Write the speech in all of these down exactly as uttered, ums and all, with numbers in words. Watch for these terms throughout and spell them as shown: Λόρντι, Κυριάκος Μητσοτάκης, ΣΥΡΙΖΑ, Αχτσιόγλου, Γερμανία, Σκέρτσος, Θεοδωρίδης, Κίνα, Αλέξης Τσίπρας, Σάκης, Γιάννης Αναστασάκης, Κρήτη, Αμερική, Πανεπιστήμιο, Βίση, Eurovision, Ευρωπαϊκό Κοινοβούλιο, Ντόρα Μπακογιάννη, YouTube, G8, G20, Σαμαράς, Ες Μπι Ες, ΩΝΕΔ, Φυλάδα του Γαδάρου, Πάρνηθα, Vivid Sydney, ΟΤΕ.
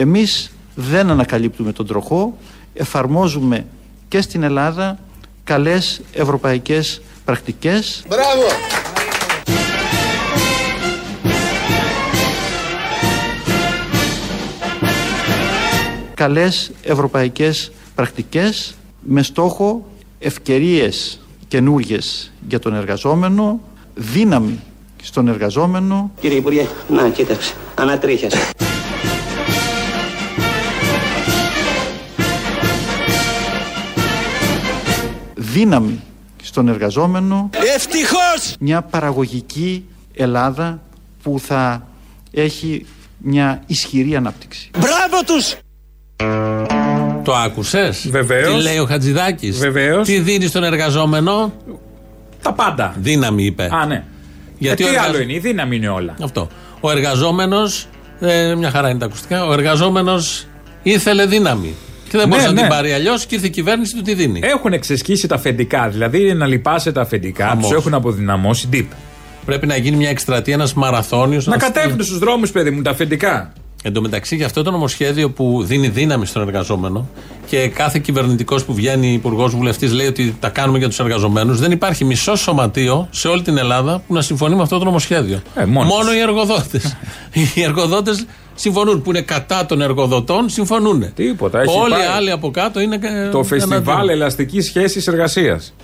Εμείς δεν ανακαλύπτουμε τον τροχό, εφαρμόζουμε και στην Ελλάδα καλές ευρωπαϊκές πρακτικές. Μπράβο! Καλές ευρωπαϊκές πρακτικές με στόχο ευκαιρίες καινούργιες για τον εργαζόμενο, δύναμη στον εργαζόμενο. Κύριε Υπουργέ, να κοίταξε, ανατρίχιασε. Δύναμη στον εργαζόμενο. Ευτυχώς! Μια παραγωγική Ελλάδα που θα έχει μια ισχυρή ανάπτυξη. Μπράβο τους! Το άκουσες? Βεβαίως. Τι λέει ο Χατζηδάκης? Βεβαίως. Τι δίνει στον εργαζόμενο? Τα πάντα. Δύναμη, είπε. Α, ναι. Γιατί ε, τι εργαζ... άλλο είναι, η δύναμη είναι όλα. Αυτό. Ο εργαζόμενος, ε, μια χαρά είναι τα ακουστικά, ο εργαζόμενος ήθελε δύναμη. Και δεν ναι, μπορούσε ναι. να την πάρει αλλιώς και ήρθε η κυβέρνηση του τη δίνει. Έχουν ξεσκίσει τα αφεντικά, δηλαδή είναι να λυπάσαι τα αφεντικά, τους έχουν αποδυναμώσει. Deep. Πρέπει να γίνει μια εκστρατεία, ένας μαραθώνιος. Να κατέβουν στους δρόμους, παιδί μου, τα αφεντικά. Εν τω μεταξύ, για αυτό το νομοσχέδιο που δίνει δύναμη στον εργαζόμενο και κάθε κυβερνητικός που βγαίνει, υπουργός, βουλευτής, λέει ότι τα κάνουμε για τους εργαζομένους, δεν υπάρχει μισό σωματείο σε όλη την Ελλάδα που να συμφωνεί με αυτό το νομοσχέδιο. Ε, Μόνο οι εργοδότες. Οι εργοδότες συμφωνούν. Που είναι κατά των εργοδοτών, συμφωνούν. Τίποτα. Έχει Όλοι οι άλλοι από κάτω είναι. Το φεστιβάλ ελαστικής σχέσης εργασίας.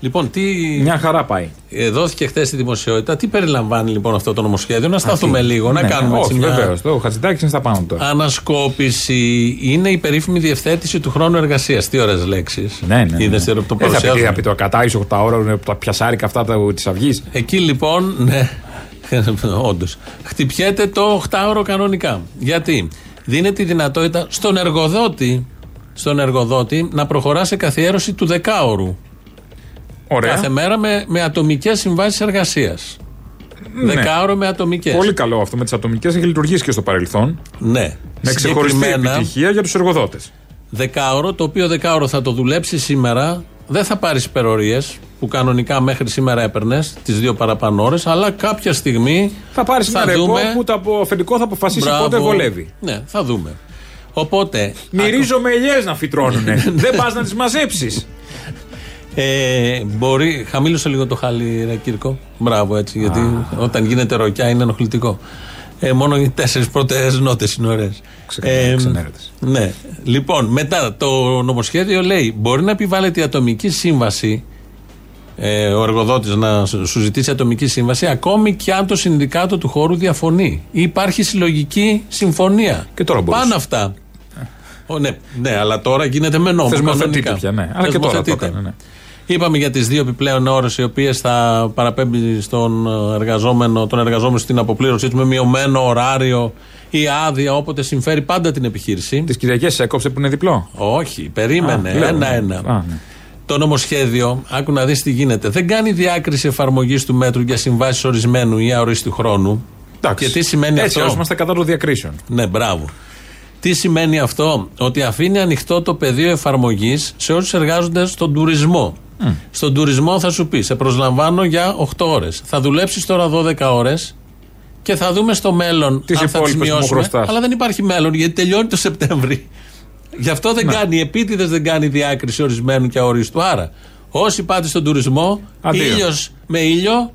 Λοιπόν, τι... Μια χαρά πάει. Ε, δόθηκε χθες στη δημοσιότητα. Τι περιλαμβάνει λοιπόν αυτό το νομοσχέδιο? Να σταθούμε Α, λίγο, ναι, να κάνουμε έτσι μια. Βεβαίως, το Χατζηδάκης είναι στα πάνω τώρα. Ανασκόπηση. Είναι η περίφημη διευθέτηση του χρόνου εργασίας. Τι ωραίες λέξεις. Ναι, ναι. Είδες ναι. το παρουσιάζουν. Δεν θα πει το κατάισο τα ώρα, τα πιασάρικα αυτά της αυγής. Εκεί λοιπόν, ναι. Όντως. Χτυπιέται το οκτάωρο κανονικά. Γιατί δίνεται η δυνατότητα στον εργοδότη, στον εργοδότη να προχωρά σε καθιέρωση του δεκάωρου. Ωραία. Κάθε μέρα με, με ατομικές συμβάσεις εργασίας. Ναι. Δεκάωρο με ατομικές. Πολύ καλό αυτό με τις ατομικές, έχει λειτουργήσει και στο παρελθόν. Ναι. Με ξεχωριστή επιτυχία για τους εργοδότες. Δεκάωρο, το οποίο δεκάωρο θα το δουλέψει σήμερα, δεν θα πάρεις υπερορίες που κανονικά μέχρι σήμερα έπαιρνες, τις δύο παραπάνω ώρες, αλλά κάποια στιγμή θα πάρεις ένα ρεπό δούμε... που το αφεντικό θα αποφασίσει Μπράβο. πότε βολεύει. Ναι, θα δούμε. Οπότε. Μυρίζομαι ελιές να φυτρώνουνε. Δεν πας να τις μαζέψεις. Ε, μπορεί, χαμήλωσε λίγο το χάλι, ρε Κύρκο. Μπράβο, έτσι, γιατί ah. όταν γίνεται ροκιά είναι ενοχλητικό. Ε, μόνο οι τέσσερις πρώτες νότες είναι ωραίες. Ε, ναι. Λοιπόν, μετά το νομοσχέδιο λέει: μπορεί να επιβάλλεται η ατομική σύμβαση, ε, ο εργοδότης να σου ζητήσει ατομική σύμβαση, ακόμη και αν το συνδικάτο του χώρου διαφωνεί ή υπάρχει συλλογική συμφωνία. Και τώρα μπορείς. Πάνω αυτά. Oh, ναι, ναι, αλλά τώρα γίνεται με νόμο. Θεσμοθετείται πια, ναι. Αλλά και τώρα το έκανε, ναι. Είπαμε για τις δύο επιπλέον ώρες οι οποίες θα παραπέμπει στον εργαζόμενο, τον εργαζόμενο στην αποπλήρωσή του με μειωμένο ωράριο ή άδεια, όποτε συμφέρει πάντα την επιχείρηση. Τις Κυριακές έκοψε που είναι διπλό. Όχι, περίμενε. Ένα-ένα. Ναι. Το νομοσχέδιο, άκου να δεις τι γίνεται. Δεν κάνει διάκριση εφαρμογής του μέτρου για συμβάσεις ορισμένου ή αορίστου χρόνου. Εντάξει. Και τι σημαίνει έτσι, αυτό. Είμαστε κατά των διακρίσεων. Ναι, μπράβο. Τι σημαίνει αυτό? Ότι αφήνει ανοιχτό το πεδίο εφαρμογής σε όσους εργάζονται στον τουρισμό. Mm. Στον τουρισμό θα σου πει: σε προσλαμβάνω για οκτώ ώρες. Θα δουλέψεις τώρα δώδεκα ώρες και θα δούμε στο μέλλον τις αν θα τις μειώσουμε. Αλλά δεν υπάρχει μέλλον γιατί τελειώνει το Σεπτέμβρη. Γι' αυτό δεν ναι. κάνει, επίτηδες δεν κάνει διάκριση ορισμένου και αορίστου. Άρα, όσοι πάτε στον τουρισμό, ήλιος με ήλιο,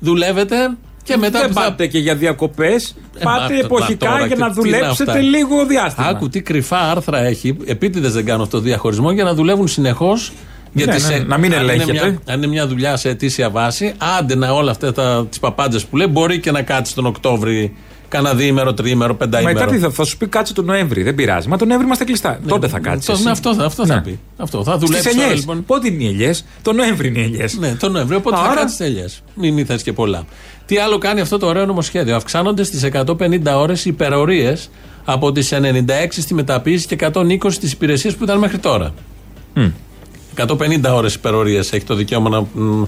δουλεύετε. Και μετά δεν πάτε θα... και για διακοπές, ε, πάτε μα, εποχικά τώρα, για να δουλέψετε λίγο διάστημα. Άκου τι κρυφά άρθρα έχει. Επίτηδες δεν κάνω αυτό το διαχωρισμό για να δουλεύουν συνεχώς. Ναι, ναι, σε... να μην ελέγχεται. Αν είναι, μια, αν είναι μια δουλειά σε αιτήσια βάση, άντε να όλα αυτά τα, τις παπάντζες που λέει, μπορεί και να κάτσει τον Οκτώβρη, κανένα διήμερο, τριήμερο, πενταήμερο. Μα κάτι θα, θα σου πει κάτσε τον Νοέμβρη, δεν πειράζει. Μα τον Νοέμβρη είμαστε κλειστά. Ναι, τότε θα κάτσει. Ναι, αυτό αυτό ναι. θα πει. Αυτό θα δουλέψει. Λοιπόν. Πότε είναι οι ελιές? Τον Νοέμβρη είναι οι ελιές. Ναι, τον Νοέμβρη, οπότε θα κάτσει τι ελιές. Μην ήθελε και πολλά. Τι άλλο κάνει αυτό το ωραίο νομοσχέδιο? Αυξάνονται στις εκατόν πενήντα ώρες υπερορίες από τις ενενήντα έξι στη μεταποίηση και εκατόν είκοσι στις υπηρεσίες που ήταν μέχρι τώρα. Mm. εκατόν πενήντα ώρες υπερορίες έχει το δικαίωμα να, μ,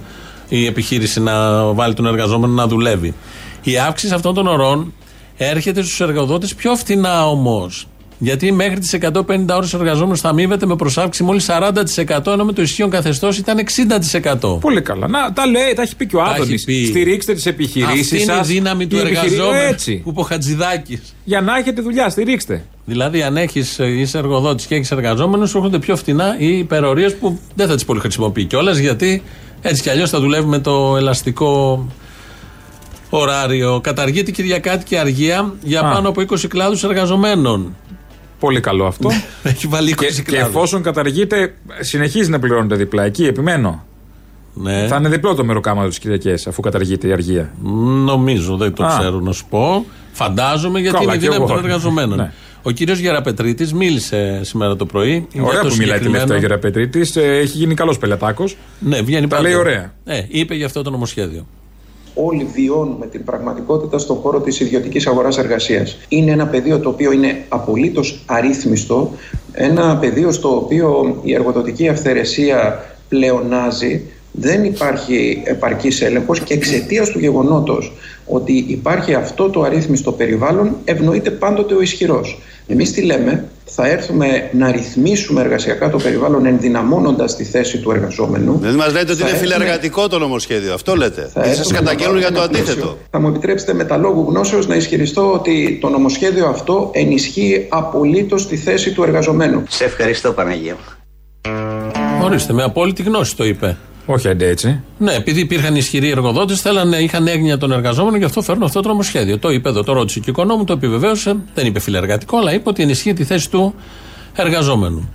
η επιχείρηση να βάλει τον εργαζόμενο να δουλεύει. Η αύξηση αυτών των ωρών έρχεται στους εργοδότες πιο φτηνά όμως. Γιατί μέχρι τις εκατόν πενήντα ώρες εργαζόμενος θα αμείβεται με προσάυξη μόλις σαράντα τοις εκατό, ενώ με το ισχύον καθεστώς ήταν εξήντα τοις εκατό. Πολύ καλά. Να, τα λέει, τα έχει πει και ο Άδωνης. Στηρίξτε τις επιχειρήσεις σας. Αυτή είναι σας, η δύναμη του εργαζόμενου που είπε ο Χατζηδάκης. Για να έχετε δουλειά, στηρίξτε. Δηλαδή, αν έχεις, είσαι εργοδότης και έχεις εργαζόμενους, σου έρχονται πιο φτηνά οι υπερορίες που δεν θα τις πολύ χρησιμοποιεί κιόλας, γιατί έτσι κι αλλιώς θα δουλεύουμε το ελαστικό ωράριο. Καταργείται η Κυριακάτικη αργία για Α. πάνω από είκοσι κλάδους εργαζομένων. Πολύ καλό αυτό. Έχει βάλει είκοσι και, και εφόσον καταργείται, συνεχίζει να πληρώνεται διπλά. Εκεί επιμένω. Ναι. Θα είναι διπλό το μεροκάμα τους Κυριακές, αφού καταργείται η αργία. Νομίζω, δεν το Α. ξέρω να σου πω. Φαντάζομαι, γιατί Καλά, είναι δύναμη των εργαζομένων. Ναι. Ο κύριος Γεραπετρίτης μίλησε σήμερα το πρωί. Ωραία που μιλάει τελευταία ο Γεραπετρίτης. Έχει γίνει καλός πελατάκος. Ναι, βγαίνει τα λέει ωραία. Ε, είπε γι' αυτό το νομοσχέδιο. Όλοι βιώνουμε την πραγματικότητα στον χώρο της ιδιωτικής αγοράς εργασίας. Είναι ένα πεδίο το οποίο είναι απολύτως αρρύθμιστο, ένα πεδίο στο οποίο η εργοδοτική αυθαιρεσία πλεονάζει, δεν υπάρχει επαρκής έλεγχος και εξαιτίας του γεγονότος ότι υπάρχει αυτό το αρρύθμιστο περιβάλλον ευνοείται πάντοτε ο ισχυρός. Εμείς τι λέμε? Θα έρθουμε να ρυθμίσουμε εργασιακά το περιβάλλον ενδυναμώνοντας τη θέση του εργαζόμενου. Δεν μας λέτε ότι είναι φιλεργατικό το νομοσχέδιο, αυτό λέτε. Σας καταγγέλνουν για το αντίθετο. Θα μου επιτρέψετε με τα λόγου γνώσεως να ισχυριστώ ότι το νομοσχέδιο αυτό ενισχύει απολύτως τη θέση του εργαζομένου. Σε ευχαριστώ, Παναγία. Ορίστε, με απόλυτη γνώση το είπε. Όχι αντί έτσι. Ναι, επειδή υπήρχαν ισχυροί εργοδότες, θέλανε, είχαν έγνοια των εργαζόμενων, γι' αυτό φέρνουν αυτό το νομοσχέδιο. Το είπε εδώ, το ρώτησε και ο οικονόμου, το επιβεβαίωσε. Δεν είπε φιλεργατικό, αλλά είπε ότι ενισχύει τη θέση του εργαζόμενου.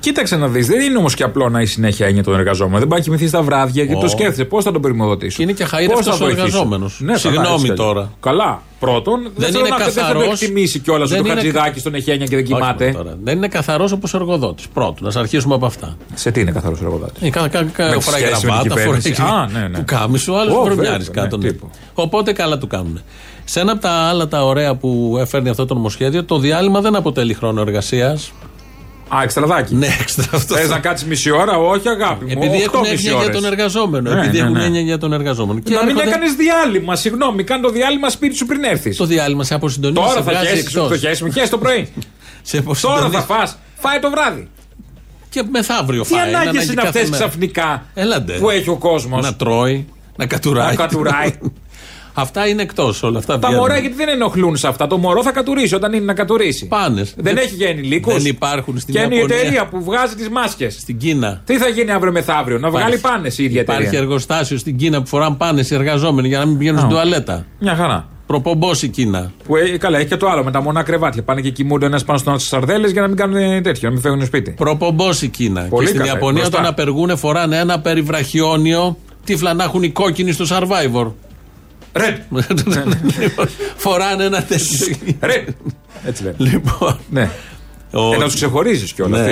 Κοίταξε να δεις, δεν είναι όμως και απλό να έχει συνέχεια έννοια των εργαζόμενων. Δεν πάει να κοιμηθεί τα βράδια γιατί oh. το σκέφτεσαι. Πώς θα τον πρημοδοτήσω. Είναι και χαΐρευτος ο εργαζόμενος. Ναι, συγγνώμη τώρα. Καλά. Πρώτον, δεν, δεν είναι καθαρός. Δεν θα το εκτιμήσει κιόλας ότι ο Χατζηδάκης τον έχει έννοια και δεν κοιμάται. Δεν είναι καθαρός όπως εργοδότης. Πρώτον, να αρχίσουμε από αυτά. Σε τι είναι καθαρός εργοδότης? Φοράει γραβάτα, φοράει πουκάμισο, άλλο βρωμιάρης κάτω. Οπότε καλά του κάνουν. Σε ένα από τα άλλα τα ωραία που έφερνει αυτό το νομοσχέδιο, το διάλειμμα δεν αποτελεί χρόνο εργασίας. Α, εξτραδάκι. Ναι, εξτραδάκι. Θες να κάτσεις μισή ώρα, όχι αγάπη μου. Επειδή έχουν έννοια για τον εργαζόμενο. Ναι, επειδή ναι, έχουν ναι. έννοια για τον εργαζόμενο. Και να έρχονται... μην έκανες διάλειμμα, συγγνώμη. Κάνε το διάλειμμα σπίτι σου πριν έρθεις. Το διάλειμμα σε αποσυντονίζει. Τώρα θα χέσεις το χέσιμο. Χέσεις το πρωί. Τώρα θα φας. Φάει το βράδυ. Και μεθαύριο φάει. Τι ανάγκες είναι αυτές ξαφνικά που έχει ο κόσμος? Να τρώει, να κατουράει. Αυτά είναι εκτός όλα αυτά. Τα μωρά γιατί δεν ενοχλούν σε αυτά. Το μωρό θα κατουρίσει όταν είναι να κατουρίσει. Πάνε. Δεν έχει για ενηλίκους. Δεν υπάρχουν στην Ιαπωνία. Και είναι η εταιρεία που βγάζει τις μάσκες. Στην Κίνα. Τι θα γίνει αύριο μεθαύριο, να βγάλει πάνες η ίδια εταιρεία. Υπάρχει εργοστάσιο στην Κίνα που φοράνε πάνες οι εργαζόμενοι για να μην πηγαίνουν στην τουαλέτα. Μια χαρά. Προπομπός η Κίνα. Που, ε, καλά, έχει και το άλλο με τα μονά κρεβάτια. Πάνε και κοιμούνται ένας πάνω στον άλλο στις σαρδέλες για να μην κάνουν τέτοιο, να μην φεύγουν σπίτι. Προπομπός η Κίνα. Και στην Ιαπωνία όταν απεργούν φοράνε ένα περιβραχιόνιο τύφλα να έχουν οι κόκκινοι στο Survivor. Ρε! Φοράνε ένα τέτοιο. Ρε! Έτσι λέει. Λοιπόν. Να τους ξεχωρίζεις κιόλας.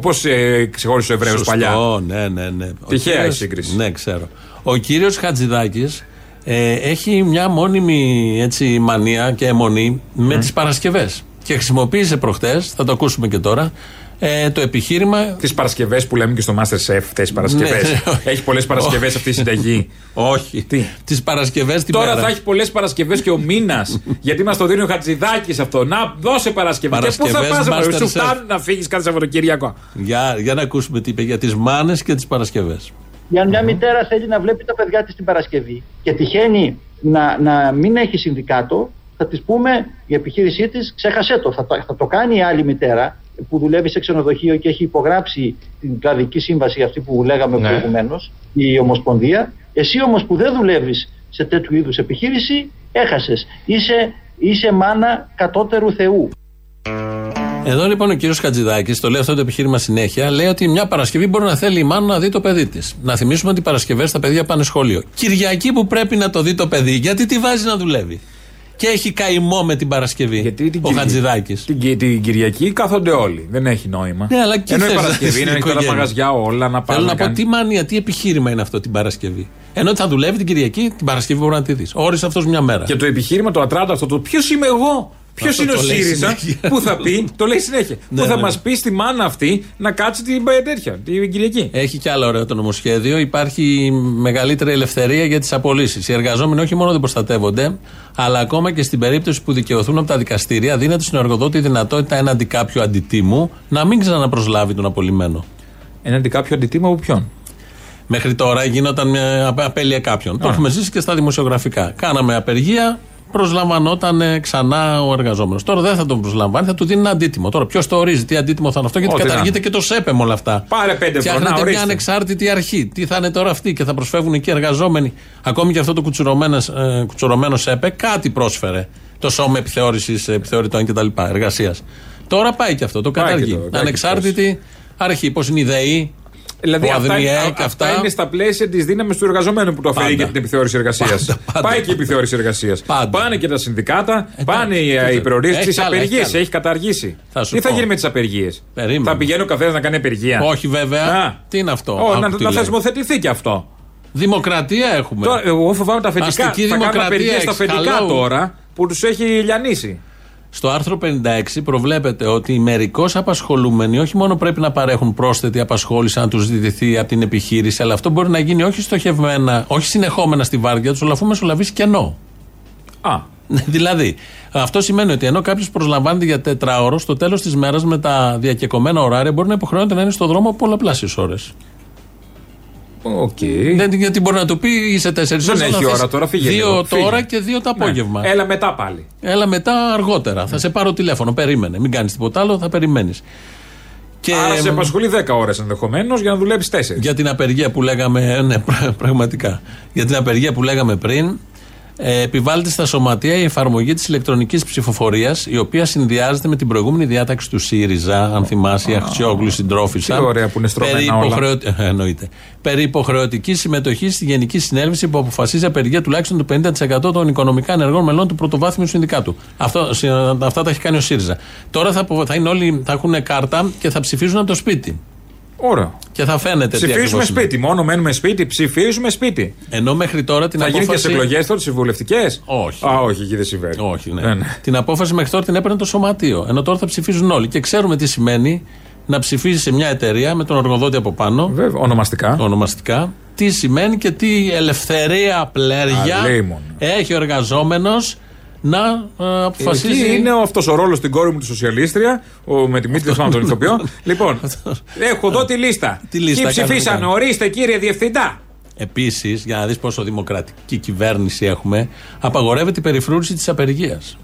Πώς ξεχώρισε ο Εβραίος παλιά. Ναι, ναι, ναι. Τυχαία η σύγκριση. Ναι, ξέρω. Ο κύριος Χατζηδάκης έχει μια μόνιμη μανία και αιμονή με τις Παρασκευές. Και χρησιμοποίησε προχτές, θα το ακούσουμε και τώρα, Ε, το επιχείρημα. Τις Παρασκευές που λέμε και στο MasterChef, τις Παρασκευές. Έχει πολλές Παρασκευές αυτή η συνταγή. Όχι. Τις Παρασκευές την Τώρα πέρα. θα έχει πολλές Παρασκευές και ο μήνας. Γιατί μας το δίνει ο Χατζηδάκης αυτό. Να δώσε Παρασκευή. Και πού θα πας, Μαρή, σου φτάνουν να φύγεις κάθε Σαββατοκύριακο. Για, για να ακούσουμε τι είπε για τις μάνες και τις Παρασκευές. Για μια μητέρα θέλει να βλέπει τα παιδιά της την Παρασκευή και τυχαίνει να, να μην έχει συνδικάτο, θα της πούμε η επιχείρησή της ξέχασε το. Θα, θα το κάνει η άλλη μητέρα που δουλεύει σε ξενοδοχείο και έχει υπογράψει την κλαδική σύμβαση αυτή που λέγαμε ναι. προηγουμένως, η Ομοσπονδία. Εσύ όμως που δεν δουλεύεις σε τέτοιου είδους επιχείρηση, έχασες. Είσαι, είσαι μάνα κατώτερου Θεού. Εδώ λοιπόν ο κύριος Χατζηδάκης, το λέει αυτό το επιχείρημα συνέχεια, λέει ότι μια Παρασκευή μπορεί να θέλει η μάνα να δει το παιδί της. Να θυμίσουμε ότι οι Παρασκευές τα παιδιά πάνε σχολείο. Κυριακή που πρέπει να το δει το παιδί, γιατί τη βάζει να δουλεύει. Και έχει καημό με την Παρασκευή. Γιατί την ο Χατζηδάκης. Την, την, την Κυριακή κάθονται όλοι. Δεν έχει νόημα. Ναι, αλλά και ενώ η Παρασκευή είναι ανοιχτά τα μαγαζιά, όλα να πάνε. Θέλω να, να πω τι μανία, τι επιχείρημα είναι αυτό την Παρασκευή. Ενώ θα δουλεύει την Κυριακή, την Παρασκευή μπορεί να τη δει. Όρισε αυτό μια μέρα. Και το επιχείρημα, το ατράνταχτο, το ποιο είμαι εγώ Ποιος είναι ο ΣΥΡΙΖΑ που θα πει, το λέει συνέχεια, ναι, που θα ναι. μας πει στη μάνα αυτή να κάτσει την τέτοια, την Κυριακή. Έχει κι άλλο ωραίο το νομοσχέδιο. Υπάρχει μεγαλύτερη ελευθερία για τις απολύσεις. Οι εργαζόμενοι όχι μόνο δεν προστατεύονται, αλλά ακόμα και στην περίπτωση που δικαιωθούν από τα δικαστήρια, δίνεται στον εργοδότη η δυνατότητα έναντι κάποιου αντιτίμου να μην ξαναπροσλάβει τον απολυμένο. Έναντι κάποιο αντιτίμου από ποιον? Μέχρι τώρα γινόταν απέλεια κάποιον. Άρα. Το έχουμε ζήσει και στα δημοσιογραφικά. Κάναμε απεργία. Προσλαμβανόταν ε, ξανά ο εργαζόμενος. Τώρα δεν θα τον προσλαμβάνει, θα του δίνει ένα αντίτιμο. Τώρα ποιος το ορίζει, τι αντίτιμο θα είναι αυτό, γιατί Ό, καταργείται και το ΣΕΠΕ με όλα αυτά. Πάρε πέντε φορέ. Φτιάχνεται μια ανεξάρτητη αρχή. Τι θα είναι τώρα αυτή και θα προσφεύγουν εκεί οι εργαζόμενοι. Ακόμη και αυτό το ε, κουτσουρωμένο ΣΕΠΕ κάτι πρόσφερε. Το σώμα επιθεώρησης επιθεωρητών κτλ. Εργασίας. Τώρα πάει και αυτό, το καταργεί. Ανεξάρτητη αρχή. Πώς είναι η ΔΕΗ. Δηλαδή, αυτά, αδρία, είναι, αυτά είναι στα πλαίσια της δύναμης του εργαζομένου που το αφαιρεί και την επιθεώρηση εργασίας. Πάει και η επιθεώρηση εργασίας. Πάνε και τα συνδικάτα, ε, πάνε ε, οι προορίες της απεργίας. Έχει, έχει καταργήσει. Θα Τι θα γίνει με τις απεργίες? Περίμενε. Θα πηγαίνει ο καθένας να κάνει απεργία? Όχι, βέβαια. Α. Τι είναι αυτό? Ω, να, να θεσμοθετηθεί και αυτό. Δημοκρατία έχουμε. Τώρα, εγώ φοβάμαι τα αφεντικά. Θα κάνουν απεργίες στα αφεντικά τώρα που τους έχει λιανίσει. Στο άρθρο πενήντα έξι προβλέπεται ότι οι μερικώς απασχολούμενοι όχι μόνο πρέπει να παρέχουν πρόσθετη απασχόληση αν τους ζητηθεί από την επιχείρηση, αλλά αυτό μπορεί να γίνει όχι στοχευμένα, όχι συνεχόμενα στη βάρδια τους, αλλά αφού μεσολαβήσει κενό. Α. Δηλαδή, αυτό σημαίνει ότι ενώ κάποιος προσλαμβάνεται για τετράωρο, στο τέλος της μέρας με τα διακεκομένα ωράρια μπορεί να υποχρεώνεται να είναι στο δρόμο πολλαπλάσιες ώρες. Okay. Δεν, γιατί μπορεί να του πει είσαι τέσσερις ώρες. Δεν έχει ώρα τώρα, φύγε. Δύο φύγε. Τώρα και δύο το απόγευμα. Ναι. Έλα μετά πάλι. Έλα μετά αργότερα. Ναι. Θα σε πάρω τηλέφωνο. Περίμενε. Μην κάνεις τίποτα άλλο, θα περιμένεις. Και άρα σε απασχολεί δέκα ώρες ενδεχομένως για να δουλέψεις τέσσερις. Για την απεργία που λέγαμε. Ναι, πραγματικά. Για την απεργία που λέγαμε πριν, επιβάλλεται στα σωματεία η εφαρμογή της ηλεκτρονικής ψηφοφορίας, η οποία συνδυάζεται με την προηγούμενη διάταξη του ΣΥΡΙΖΑ, αν θυμάσαι, η Αχτσιόγλου συντρόφισαν. Τι ωραία που είναι στρωμένα όλα. Εννοείται. Περί υποχρεωτικής συμμετοχής στη Γενική Συνέλευση που αποφασίζει απεργία τουλάχιστον του πενήντα τοις εκατό των οικονομικά ενεργών μελών του πρωτοβάθμιου συνδικάτου. Αυτό, αυτά τα έχει κάνει ο ΣΥΡΙΖΑ. Τώρα θα, θα, είναι όλοι, θα έχουν κάρτα και θα ψηφίζουν από το σπίτι. Ωραία. Και θα φαίνεται. Ψηφίζουμε σπίτι. Μόνο μένουμε σπίτι, ψηφίζουμε σπίτι. Ενώ μέχρι τώρα την θα απόφαση. Θα γίνει και σε εκλογές τώρα, τις βουλευτικές? Όχι. Α, όχι, εκεί δεν συμβαίνει. Όχι, ναι. Ναι. Την απόφαση μέχρι τώρα την έπαιρνε το σωματείο. Ενώ τώρα θα ψηφίζουν όλοι. Και ξέρουμε τι σημαίνει να ψηφίζει σε μια εταιρεία με τον εργοδότη από πάνω. Βέβαια, ονομαστικά. Ονομαστικά. Τι σημαίνει και τι ελευθερία πλέρια Αλήμον. Έχει ο εργαζόμενος να ε, αποφασίζει. Εκεί είναι αυτός ο ρόλος στην κόρη μου τη σοσιαλίστρια, ο, με τη μύτη του τον ηθοποιό. Λοιπόν, έχω εδώ τη λίστα. Ποιοι ψηφίσανε, ορίστε κύριε Διευθυντά. Επίσης, για να δεις πόσο δημοκρατική κυβέρνηση έχουμε, απαγορεύεται η περιφρούρηση της απεργίας.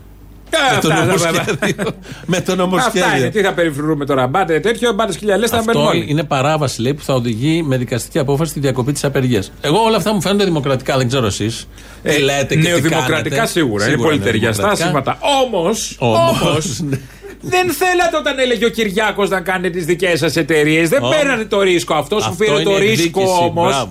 Με το νομοσχέδιο. Αυτά είναι. Τι θα περιφρουρούμε τώρα? Μπάτε τέτοιο, μπάτε σκυλιαλές, θα μπαίνουν όλοι. Είναι παράβαση, λέει, που θα οδηγεί με δικαστική απόφαση τη διακοπή της απεργίας. Εγώ όλα αυτά μου φαίνονται δημοκρατικά, δεν ξέρω εσείς. Τι λέτε και τι κάνετε. Νεοδημοκρατικά σίγουρα. Είναι πολύ ταιριαστά σήματα. Όμως. Όμως. Δεν θέλατε όταν έλεγε ο Κυριάκος να κάνετε τις δικές σας εταιρείες. Δεν παίρνατε το ρίσκο. Αυτός που πήρε το ρίσκο όμως.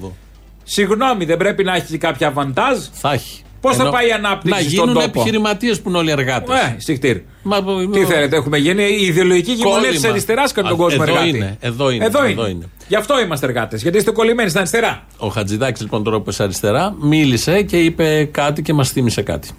Συγγνώμη, δεν πρέπει να έχει κάποια βαντάζ? Θα έχει. Πώς θα πάει η ανάπτυξη στον τόπο? Να γίνουν επιχειρηματίες που είναι όλοι εργάτες. Ναι, συχτήρ. Μα, Τι θέλετε, έχουμε γίνει η ιδεολογική γειτονία της αριστεράς κατά τον κόσμο εργάτη. Είναι, εδώ είναι, εδώ, εδώ είναι. είναι. Γι' αυτό είμαστε εργάτες, γιατί είστε κολλημένοι στην αριστερά. Ο Χατζηδάκης, λοιπόν, τώρα που είσαι αριστερά, μίλησε και είπε κάτι και μας θύμισε κάτι.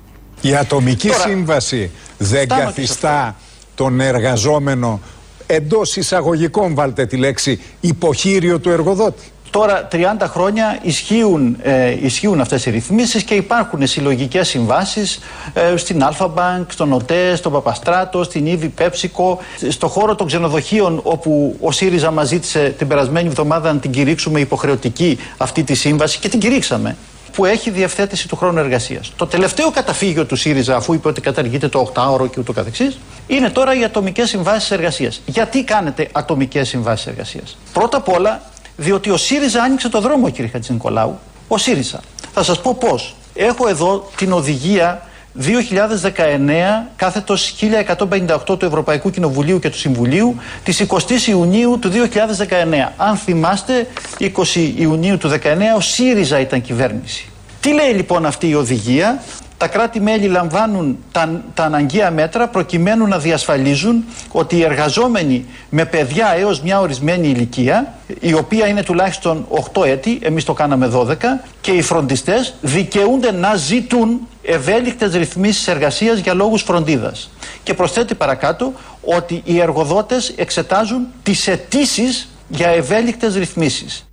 Η ατομική τώρα... σύμβαση δεν καθιστά τον εργαζόμενο εντός εισαγωγικών, βάλτε τη λέξη, υποχείριο του εργοδότη. Τώρα τριάντα χρόνια ισχύουν, ε, ισχύουν αυτές οι ρυθμίσεις και υπάρχουν συλλογικές συμβάσεις ε, στην Αλφα Bank, στον ΟΤΕ, στον Παπαστράτο, στην Ήβη Πέψικο, στον χώρο των ξενοδοχείων όπου ο ΣΥΡΙΖΑ μας ζήτησε την περασμένη εβδομάδα να την κηρύξουμε υποχρεωτική αυτή τη σύμβαση και την κηρύξαμε, που έχει διευθέτηση του χρόνου εργασίας. Το τελευταίο καταφύγιο του ΣΥΡΙΖΑ, αφού είπε ότι καταργείται το οκτάωρο και ούτω καθεξής, είναι τώρα οι ατομικές συμβάσεις εργασίας. Γιατί κάνετε ατομικές συμβάσεις εργασίας? Πρώτα απ' όλα, διότι ο ΣΥΡΙΖΑ άνοιξε το δρόμο, κύριε Χατζηνικολάου. Ο ΣΥΡΙΖΑ. Θα σας πω πώς. Έχω εδώ την οδηγία δύο χιλιάδες δεκαεννέα κάθετος χίλια εκατόν πενήντα οκτώ του Ευρωπαϊκού Κοινοβουλίου και του Συμβουλίου της εικοστής Ιουνίου του δύο χιλιάδες δεκαεννέα. Αν θυμάστε, είκοσι Ιουνίου του δύο χιλιάδες δεκαεννέα ο ΣΥΡΙΖΑ ήταν κυβέρνηση. Τι λέει λοιπόν αυτή η οδηγία? Τα κράτη-μέλη λαμβάνουν τα, τα αναγκαία μέτρα προκειμένου να διασφαλίζουν ότι οι εργαζόμενοι με παιδιά έως μια ορισμένη ηλικία, η οποία είναι τουλάχιστον οκτώ έτη, εμείς το κάναμε δώδεκα, και οι φροντιστές δικαιούνται να ζητούν ευέλικτες ρυθμίσεις εργασίας για λόγους φροντίδας. Και προσθέτει παρακάτω ότι οι εργοδότες εξετάζουν τις αιτήσεις για ευέλικτες ρυθμίσεις.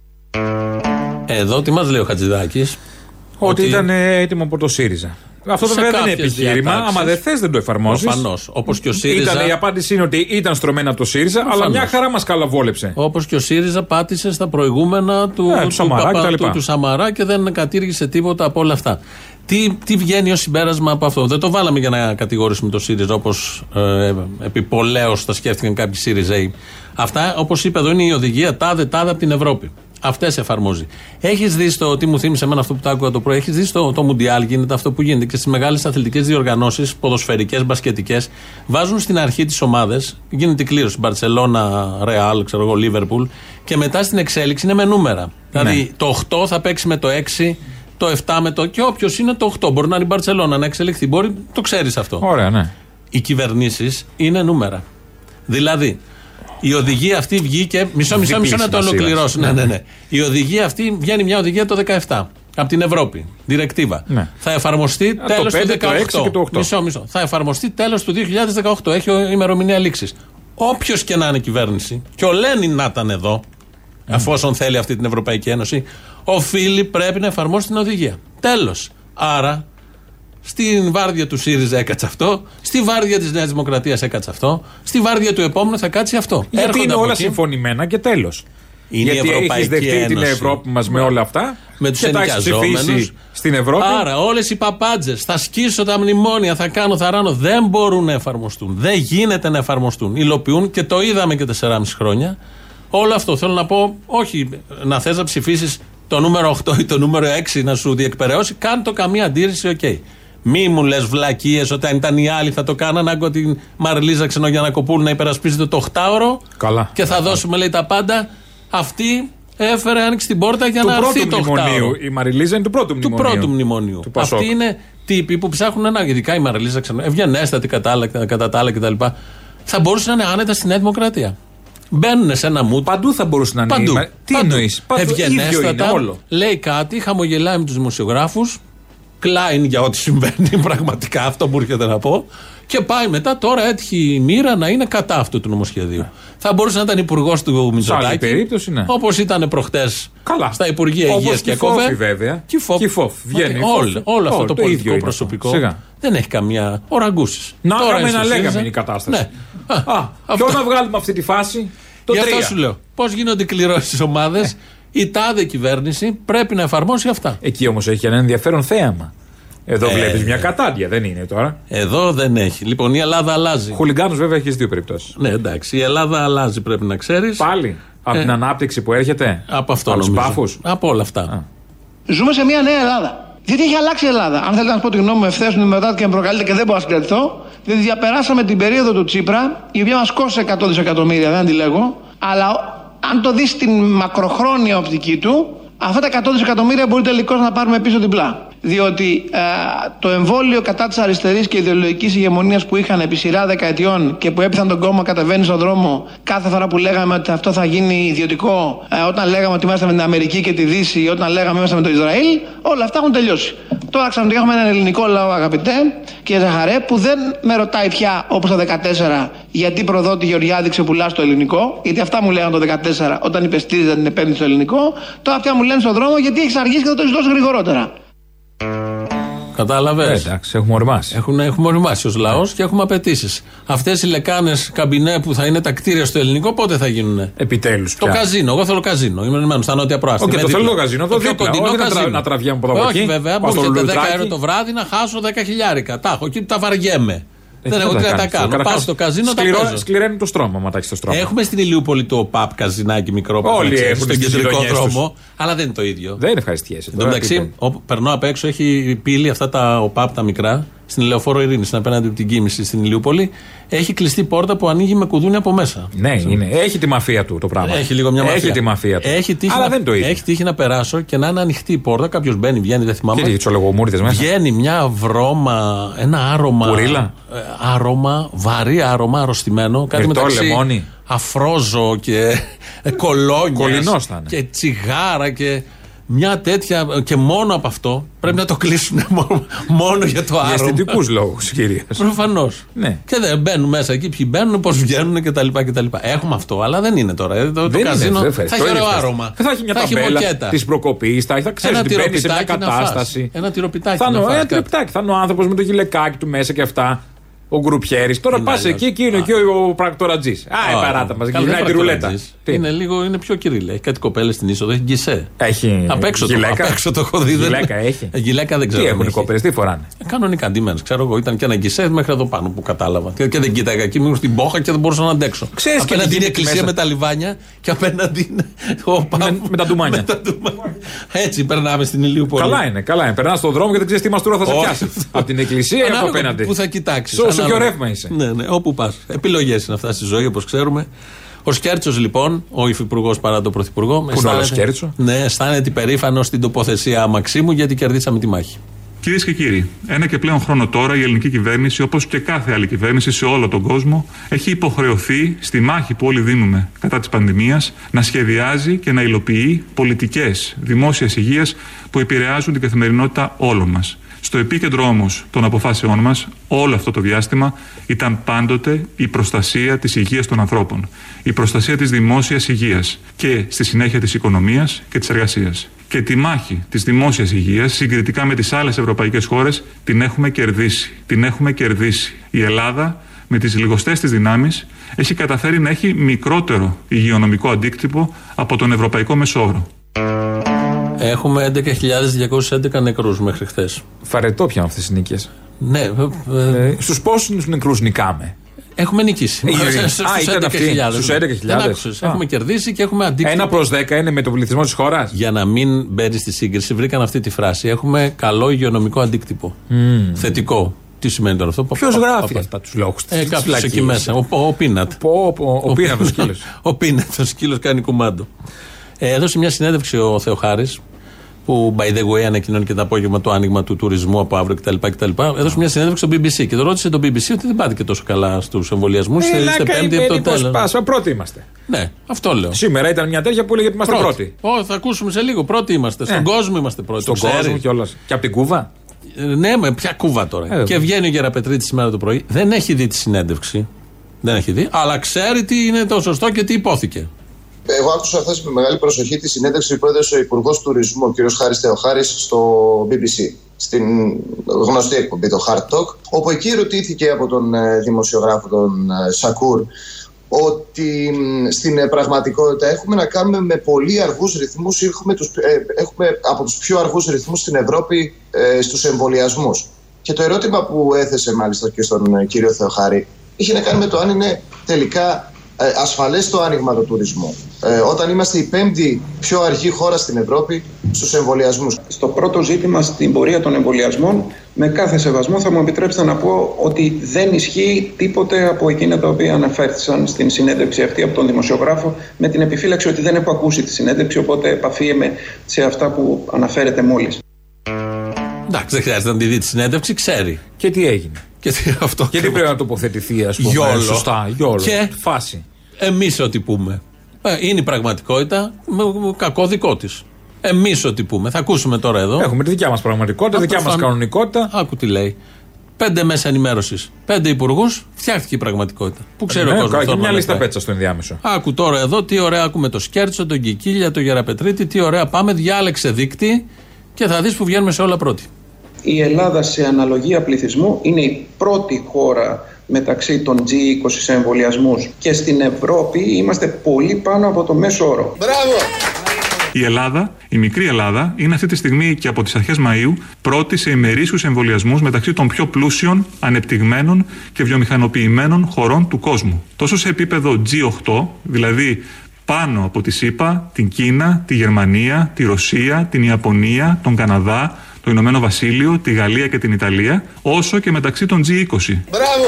Εδώ τι μας λέει ο Χατζηδάκης? Ότι, ότι ήταν έτοιμο από το ΣΥΡΙΖΑ. Αυτό το βέβαια δεν είναι επιχείρημα. Διατάξεις. Άμα δεν θες, δεν το εφαρμόζεις. Προφανώς. Όπως και ο ΣΥΡΙΖΑ. Ήταν, η απάντηση είναι ότι ήταν στρωμένα από το ΣΥΡΙΖΑ, προφανώς. Αλλά μια χαρά μας καλαβόλεψε. Όπως και ο ΣΥΡΙΖΑ πάτησε στα προηγούμενα του, ναι, του, του, Σαμαρά, παπά, και του, του Σαμαρά και δεν κατήργησε τίποτα από όλα αυτά. Τι, τι βγαίνει ως συμπέρασμα από αυτό? Δεν το βάλαμε για να κατηγορήσουμε το ΣΥΡΙΖΑ, όπως ε, επιπολέως τα σκέφτηκαν κάποιοι ΣΥΡΙΖΑΙ. Αυτά, όπως είπε εδώ, είναι η οδηγία τάδε τάδε από την Ευρώπη. Αυτές εφαρμόζει. Έχεις δει στο, τι μου θύμισε εμένα αυτό που τα άκουγα το πρωί, έχεις δει στο το Μουντιάλ γίνεται αυτό που γίνεται και στις μεγάλες αθλητικές διοργανώσεις, ποδοσφαιρικές, μπασκετικές, βάζουν στην αρχή τις ομάδες, γίνεται η κλήρωση, Μπαρτσελώνα, Ρεάλ, ξέρω εγώ, Λίβερπουλ, και μετά στην εξέλιξη είναι με νούμερα. Ναι. Δηλαδή το οκτώ θα παίξει με το έξι, το επτά με το. Και όποιος είναι το οκτώ, μπορεί να είναι η Μπαρτσελώνα, να εξελιχθεί, μπορεί, το ξέρεις αυτό. Ωραία, ναι. Οι κυβερνήσεις είναι νούμερα. Δηλαδή. Η οδηγία αυτή βγήκε. Μισό, μισό, μισό να το ολοκληρώσω. Ναι, ναι, ναι. Η οδηγία αυτή βγαίνει μια οδηγία το δεκαεπτά από την Ευρώπη. Διρεκτίβα. Ναι. Θα εφαρμοστεί τέλος του δεκαοκτώ. Το το μισό, μισό. Θα εφαρμοστεί τέλος του δύο χιλιάδες δεκαοκτώ. Έχει ημερομηνία λήξης. Όποιος και να είναι κυβέρνηση, και ο Λένιν να ήταν εδώ, εφόσον θέλει αυτή την Ευρωπαϊκή Ένωση, οφείλει πρέπει να εφαρμόσει την οδηγία. Τέλος. Άρα. Στην βάρδια του ΣΥΡΙΖΑ έκατσε αυτό, στη βάρδια της Νέας Δημοκρατίας έκατσε αυτό, στη βάρδια του επόμενου θα κάτσει αυτό. Γιατί έρχονται είναι όλα εκεί συμφωνημένα και τέλος. Είναι γιατί η Ευρωπαϊκή έχεις δεχτεί Ένωση. Την Ευρώπη μας με όλα αυτά με τους και τα έχεις ψηφίσει στην Ευρώπη. Άρα όλες οι παπάντζες, θα σκίσω τα μνημόνια, θα κάνω, θα ράνω, δεν μπορούν να εφαρμοστούν. Δεν γίνεται να εφαρμοστούν. Υλοποιούν και το είδαμε και τεσσεράμισι χρόνια. Όλο αυτό θέλω να πω, όχι να θες να ψηφίσεις το νούμερο οκτώ ή το νούμερο έξι να σου διεκπεραιώσει, κάν το καμία αντίρρηση, οκ. Okay. Μη μου λες βλακίες, όταν ήταν οι άλλοι θα το κάναν. Άγκω την Μαριλίζα Ξενογιαννακοπούλου να υπερασπίζεται το οκτάωρο. Καλά. Και θα δώσουμε, λέει, τα πάντα. Αυτή έφερε, άνοιξε την πόρτα για του να έρθει το οκτάωρο. Η Μαριλίζα είναι του πρώτου μνημονίου. Του πρώτου μνημονίου. Του Αυτή είναι τύποι που ψάχνουν ένα. Ειδικά η Μαριλίζα Ξενογιαννακοπούλου, ευγενέστατη κατά τα άλλα κτλ. Θα μπορούσε να είναι άνετα στη Νέα Δημοκρατία. Μπαίνουν σε ένα mood. Παντού θα μπορούσε να είναι. Παντού. Παντού. Τι εννοείς? Ευγενέστατα. Λέει κάτι, χαμογελάει με τους δημοσιογράφους. Κλάιν για ό,τι συμβαίνει, πραγματικά αυτό που έρχεται να πω. Και πάει μετά, τώρα έτυχε η μοίρα να είναι κατά αυτού του νομοσχεδίου. Θα μπορούσε να ήταν υπουργός του Μητσοτάκη. Σε άλλη περίπτωση, ναι. Όπως ήταν προχτές στα Υπουργεία Υγείας και ακόμα. Κυφόφη, βέβαια. Κυφόφη. Βγαίνει. Όλο αυτό το πολιτικό προσωπικό δεν έχει καμία. Ο Ραγκούσης. Να κάνουμε να λέγαμε είναι η κατάσταση. Ποιο να βγάλουμε αυτή τη φάση? Γι' αυτό σου λέω. Πώς γίνονται οι κληρώσεις στις ομάδες. Η τάδε κυβέρνηση πρέπει να εφαρμόσει αυτά. Εκεί όμως έχει ένα ενδιαφέρον θέαμα. Εδώ ε, βλέπεις μια κατάντια, δεν είναι τώρα. Εδώ δεν έχει. Λοιπόν, η Ελλάδα αλλάζει. Χουλιγκάνους βέβαια έχεις δύο περιπτώσεις. Ναι, εντάξει. Η Ελλάδα αλλάζει, πρέπει να ξέρεις. Πάλι. Από ε, την ανάπτυξη που έρχεται. Από αυτό. Από τους πάφους. Από όλα αυτά. Α. Ζούμε σε μια νέα Ελλάδα. Γιατί έχει αλλάξει η Ελλάδα. Αν θέλετε να πω τη γνώμη μου ευθέως, με ρωτάτε και με προκαλείτε και δεν μπορώ να συγκρατηθώ. Διότι διαπεράσαμε την περίοδο του Τσίπρα, η οποία μας κόστησε εκατό δισεκατομμύρια, δεν τη λέγω, αλλά. Αν το δεις στην μακροχρόνια οπτική του, αυτά τα εκατό δισεκατομμύρια μπορεί τελικώς να πάρουμε πίσω διπλά. Διότι ε, το εμβόλιο κατά της αριστερής και ιδεολογικής ηγεμονίας που είχαν επί σειρά δεκαετιών και που έπιθαν τον κόμμα κατεβαίνει στον δρόμο κάθε φορά που λέγαμε ότι αυτό θα γίνει ιδιωτικό, ε, όταν λέγαμε ότι είμαστε με την Αμερική και τη Δύση, όταν λέγαμε είμαστε με το Ισραήλ, όλα αυτά έχουν τελειώσει. Τώρα ξαφνικά έχουμε έναν ελληνικό λαό, αγαπητέ και Ζαχαρέ, που δεν με ρωτάει πια όπως το δεκατέσσερα γιατί προδότη Γεωργιάδη ξεπουλά το ελληνικό, γιατί αυτά μου λέγανε το δεκατέσσερα όταν υπεστήριζαν την επένδυση στο ελληνικό, τώρα αυτά μου λένε στον δρόμο γιατί έχει αργήσει και θα το ζητώσει γρηγορότερα. Κατάλαβες. Εντάξει, έχουμε ορμάσει. Έχουμε, έχουμε ορμάσει ως λαός και έχουμε απαιτήσεις. Αυτές οι λεκάνες καμπινέ που θα είναι τα κτίρια στο ελληνικό, πότε θα γίνουνε? Επιτέλους. Το πια. Καζίνο. Εγώ θέλω καζίνο. Είμαι ενωμένο στα νότια προάστια. Όχι, okay, το δίπλα. Θέλω το καζίνο. Το, το πιο κοντινό όχι καζίνο. Να τραβιέμαι από εδώ. Όχι, βέβαια. Μπορείτε δέκα ευρώ το βράδυ να χάσω δέκα χιλιάρικα. Τάχω εκεί τα βαριέμαι. Δεν έχω τι να τα κάνω. Πα στο καζίνο, σκληρό, τα κάνω. Σκληραίνει το στρώμα, μα τάξει το στρώμα. Έχουμε στην Ηλιούπολη το ΟΠΑΠ καζινάκι μικρό που έχει στον κεντρικό δρόμο, τους. Αλλά δεν είναι το ίδιο. Δεν είναι ευχαριστιές. Εν τω μεταξύ, περνώ απ' έξω, έχει πύλη αυτά τα ΟΠΑΠ τα μικρά, στην Λεωφόρο Ειρήνη, στην απέναντι από την Κίμηση στην Ηλιούπολη. Έχει κλειστή πόρτα που ανοίγει με κουδούνια από μέσα. Ναι, είναι. Έχει τη μαφία του το πράγμα. Έχει λίγο μια μαφία. Έχει τη μαφία του. Έχει τύχει, αλλά να, δεν το είδε. Έχει τύχει να περάσω και να είναι ανοιχτή η πόρτα. Κάποιο μπαίνει, βγαίνει, δεν θυμάμαι. Και τσολογομούριδε μέσα. Βγαίνει μια βρώμα, ένα άρωμα. Κουρίλα. Άρωμα, βαρύ άρωμα, αρρωστημένο. Κάτι μεταξύ λεμόνι. Αφρόζο και κολόνια. Κολλινό ήταν. Και τσιγάρα και. Μια τέτοια, και μόνο από αυτό πρέπει να το κλείσουν μόνο, μόνο για το άρωμα. Για αισθητικούς λόγους, κυρίως. Προφανώς. Ναι. Και δεν μπαίνουν μέσα εκεί, ποιοι μπαίνουν, πώς βγαίνουν κτλ. Έχουμε αυτό, αλλά δεν είναι τώρα. Δεν το είναι, καζίνο δεν φες, θα έχει ωραίο άρωμα. Θα έχει μια ταμπέλα της προκοπής, θα, θα ξέρει ότι μπαίνει σε μια κατάσταση. Ένα τυροπιτάκι. Θα είναι ο άνθρωπος με το γυλεκάκι του μέσα και αυτά. Ο γκρουπιέρης. Τώρα πα εκεί, εκεί είναι και ο πρακτοραντζής. Α, η παράτα μας. Γυρνάει τη ρουλέτα. Είναι λίγο, είναι πιο κυρίλα. Έχει κάτι κοπέλες στην είσοδο, έχει γκισέ. Έχει. Απ' έξω το χωδί. Γυλαίκα έχει. Γυλαίκα δεν ξέρω. Τι έχουν οι κοπέλες, τι φοράνε. Κανονικά ντυμένες. Ξέρω εγώ, ήταν και ένα γκισέ μέχρι εδώ πάνω που κατάλαβα. Και δεν κοίταγα εκεί, μήπως την πόχα και δεν μπορούσα να αντέξω. Ξέρεις, απέναντι είναι η εκκλησία με τα λιβάνια και απέναντι είναι ο παππού με τα ντουμάνια. Έτσι περνάμε στην Ηλιούπολη. Καλά είναι, καλά είναι. Περνά στον δρόμο και δεν ξέρει τι μαστούρα θα σε πιάσει. Από την εκκλησία ή από απέναντι. Πού θα κοιτάξει. Και ο ρεύμα είσαι. Ναι, ναι, όπου πας. Επιλογές είναι αυτά στη ζωή, όπως ξέρουμε. Ο Σκέρτσος, λοιπόν, ο υφυπουργός παρά τον πρωθυπουργό. Πού είναι ο Σκέρτσο? Ναι, αισθάνεται υπερήφανος στην τοποθεσία Μαξίμου γιατί κερδίσαμε τη μάχη. Κυρίες και κύριοι, ένα και πλέον χρόνο τώρα η ελληνική κυβέρνηση, όπως και κάθε άλλη κυβέρνηση σε όλο τον κόσμο, έχει υποχρεωθεί στη μάχη που όλοι δίνουμε κατά της πανδημίας να σχεδιάζει και να υλοποιεί πολιτικές δημόσιας υγείας που επηρεάζουν την καθημερινότητα όλων μας. Στο επίκεντρο όμως των αποφάσεών μας, όλο αυτό το διάστημα, ήταν πάντοτε η προστασία της υγείας των ανθρώπων, η προστασία της δημόσιας υγείας και στη συνέχεια της οικονομίας και της εργασίας. Και τη μάχη της δημόσιας υγείας, συγκριτικά με τις άλλες ευρωπαϊκές χώρες, την έχουμε κερδίσει. Την έχουμε κερδίσει. Η Ελλάδα, με τις λιγοστές της δυνάμεις, έχει καταφέρει να έχει μικρότερο υγειονομικό αντίκτυπο από τον ευρωπαϊκό μεσόωρο. Έχουμε έντεκα χιλιάδες διακόσιους έντεκα νεκρούς μέχρι χθες. Φαρετό πια αυτές οι νίκες. Ναι. Ε, στους πόσους νεκρούς νικάμε? Έχουμε νικήσει. Στους έντεκα χιλιάδες. Έχουμε κερδίσει και έχουμε αντίκτυπο. ένα προς δέκα είναι με τον πληθυσμό της χώρας. Για να μην μπαίνει στη σύγκριση, βρήκαν αυτή τη φράση. Έχουμε καλό υγειονομικό αντίκτυπο. Mm. Θετικό. Τι σημαίνει τώρα αυτό? Ποιος γράφει τους λόγους της? Κάποιος εκεί μέσα. Ο Πίνατ. Ο Πίνατ, ο σκύλος κάνει κουμάντο. Έδωσε μια συνέντευξη ο Θεοχάρης, που by the way ανακοινώνει και το απόγευμα το άνοιγμα του τουρισμού από αύριο κτλ. Έδωσε μια συνέντευξη στο μπι μπι σι και το ρώτησε το μπι μπι σι ότι δεν πάτε και τόσο καλά στους εμβολιασμούς. Είστε πέμπτη από το τέλος. Πάσα, πρώτοι είμαστε. Ναι, αυτό λέω. Σήμερα ήταν μια τέτοια που έλεγε ότι είμαστε πρώτοι. Ω, θα ακούσουμε σε λίγο. Πρώτοι είμαστε. Στον ε. κόσμο είμαστε πρώτοι. Στον κόσμο κιόλας. Και από την Κούβα. Ναι, με ποια Κούβα τώρα. Ε, και βγαίνει ο Γεραπετρίτη σήμερα το πρωί. Δεν έχει δει τη συνέντευξη. Δεν έχει δει, αλλά ξέρει τι είναι το σωστό και τι υπόθηκε. Εγώ άκουσα χθες με μεγάλη προσοχή τη συνέντευξη που έδωσε ο Υπουργός Τουρισμού, ο κ. Χάρης Θεοχάρης, στο μπι μπι σι, στην γνωστή εκπομπή, το Hard Talk, όπου εκεί ρωτήθηκε από τον δημοσιογράφο, τον Σακούρ, ότι στην πραγματικότητα έχουμε να κάνουμε με πολύ αργούς ρυθμούς, έχουμε, τους, έχουμε από τους πιο αργούς ρυθμούς στην Ευρώπη στους εμβολιασμούς. Και το ερώτημα που έθεσε μάλιστα και στον κύριο Θεοχάρη είχε να κάνει με το αν είναι τελικά ασφαλές το άνοιγμα του τουρισμού, ε, όταν είμαστε η πέμπτη πιο αργή χώρα στην Ευρώπη στους εμβολιασμούς. Στο πρώτο ζήτημα, στην πορεία των εμβολιασμών, με κάθε σεβασμό θα μου επιτρέψετε να πω ότι δεν ισχύει τίποτε από εκείνα τα οποία αναφέρθησαν στην συνέντευξη αυτή από τον δημοσιογράφο, με την επιφύλαξη ότι δεν έχω ακούσει τη συνέντευξη, οπότε επαφίεμαι σε αυτά που αναφέρετε μόλις. Εντάξει, δεν χρειάζεται να τη δει τη συνέντευξη, ξέρει. Και τι έγινε. Και τι, αυτό και τι πρέπει να τοποθετηθεί, ας πούμε. Γιόλο. Σωστά, γιόλο. Και φάση. Εμείς ό,τι πούμε. Είναι η πραγματικότητα με κακό δικό της. Εμείς ό,τι πούμε. Θα ακούσουμε τώρα εδώ. Έχουμε τη δικιά μας πραγματικότητα, τη δικιά μας κανονικότητα. Άκου τι λέει. Πέντε μέσα ενημέρωσης, πέντε υπουργούς, φτιάχτηκε η πραγματικότητα. Πού ξέρει ναι, ο κόσμος. Έχει μια λίστα πέτσα στο ενδιάμεσο. Άκου τώρα εδώ, τι ωραία ακούμε το Σκέρτσο, τον Κικίλια, τον Γεραπετρίτη, τι ωραία πάμε. Διάλεξε δείκτη και θα δεις που βγαίνουμε σε όλα πρώτοι. Η Ελλάδα σε αναλογία πληθυσμού είναι η πρώτη χώρα μεταξύ των τζι είκοσι σε εμβολιασμούς και στην Ευρώπη είμαστε πολύ πάνω από το μέσο όρο. Μπράβο! Η Ελλάδα, η μικρή Ελλάδα, είναι αυτή τη στιγμή και από τις αρχές Μαΐου πρώτη σε ημερήσιους εμβολιασμούς μεταξύ των πιο πλούσιων, ανεπτυγμένων και βιομηχανοποιημένων χωρών του κόσμου. Τόσο σε επίπεδο τζι οκτώ, δηλαδή πάνω από τη ΣΥΠΑ, την Κίνα, τη Γερμανία, τη Ρωσία, την Ιαπωνία, τον Καναδά, το Ηνωμένο Βασίλειο, τη Γαλλία και την Ιταλία, όσο και μεταξύ των τζι είκοσι. Μπράβο!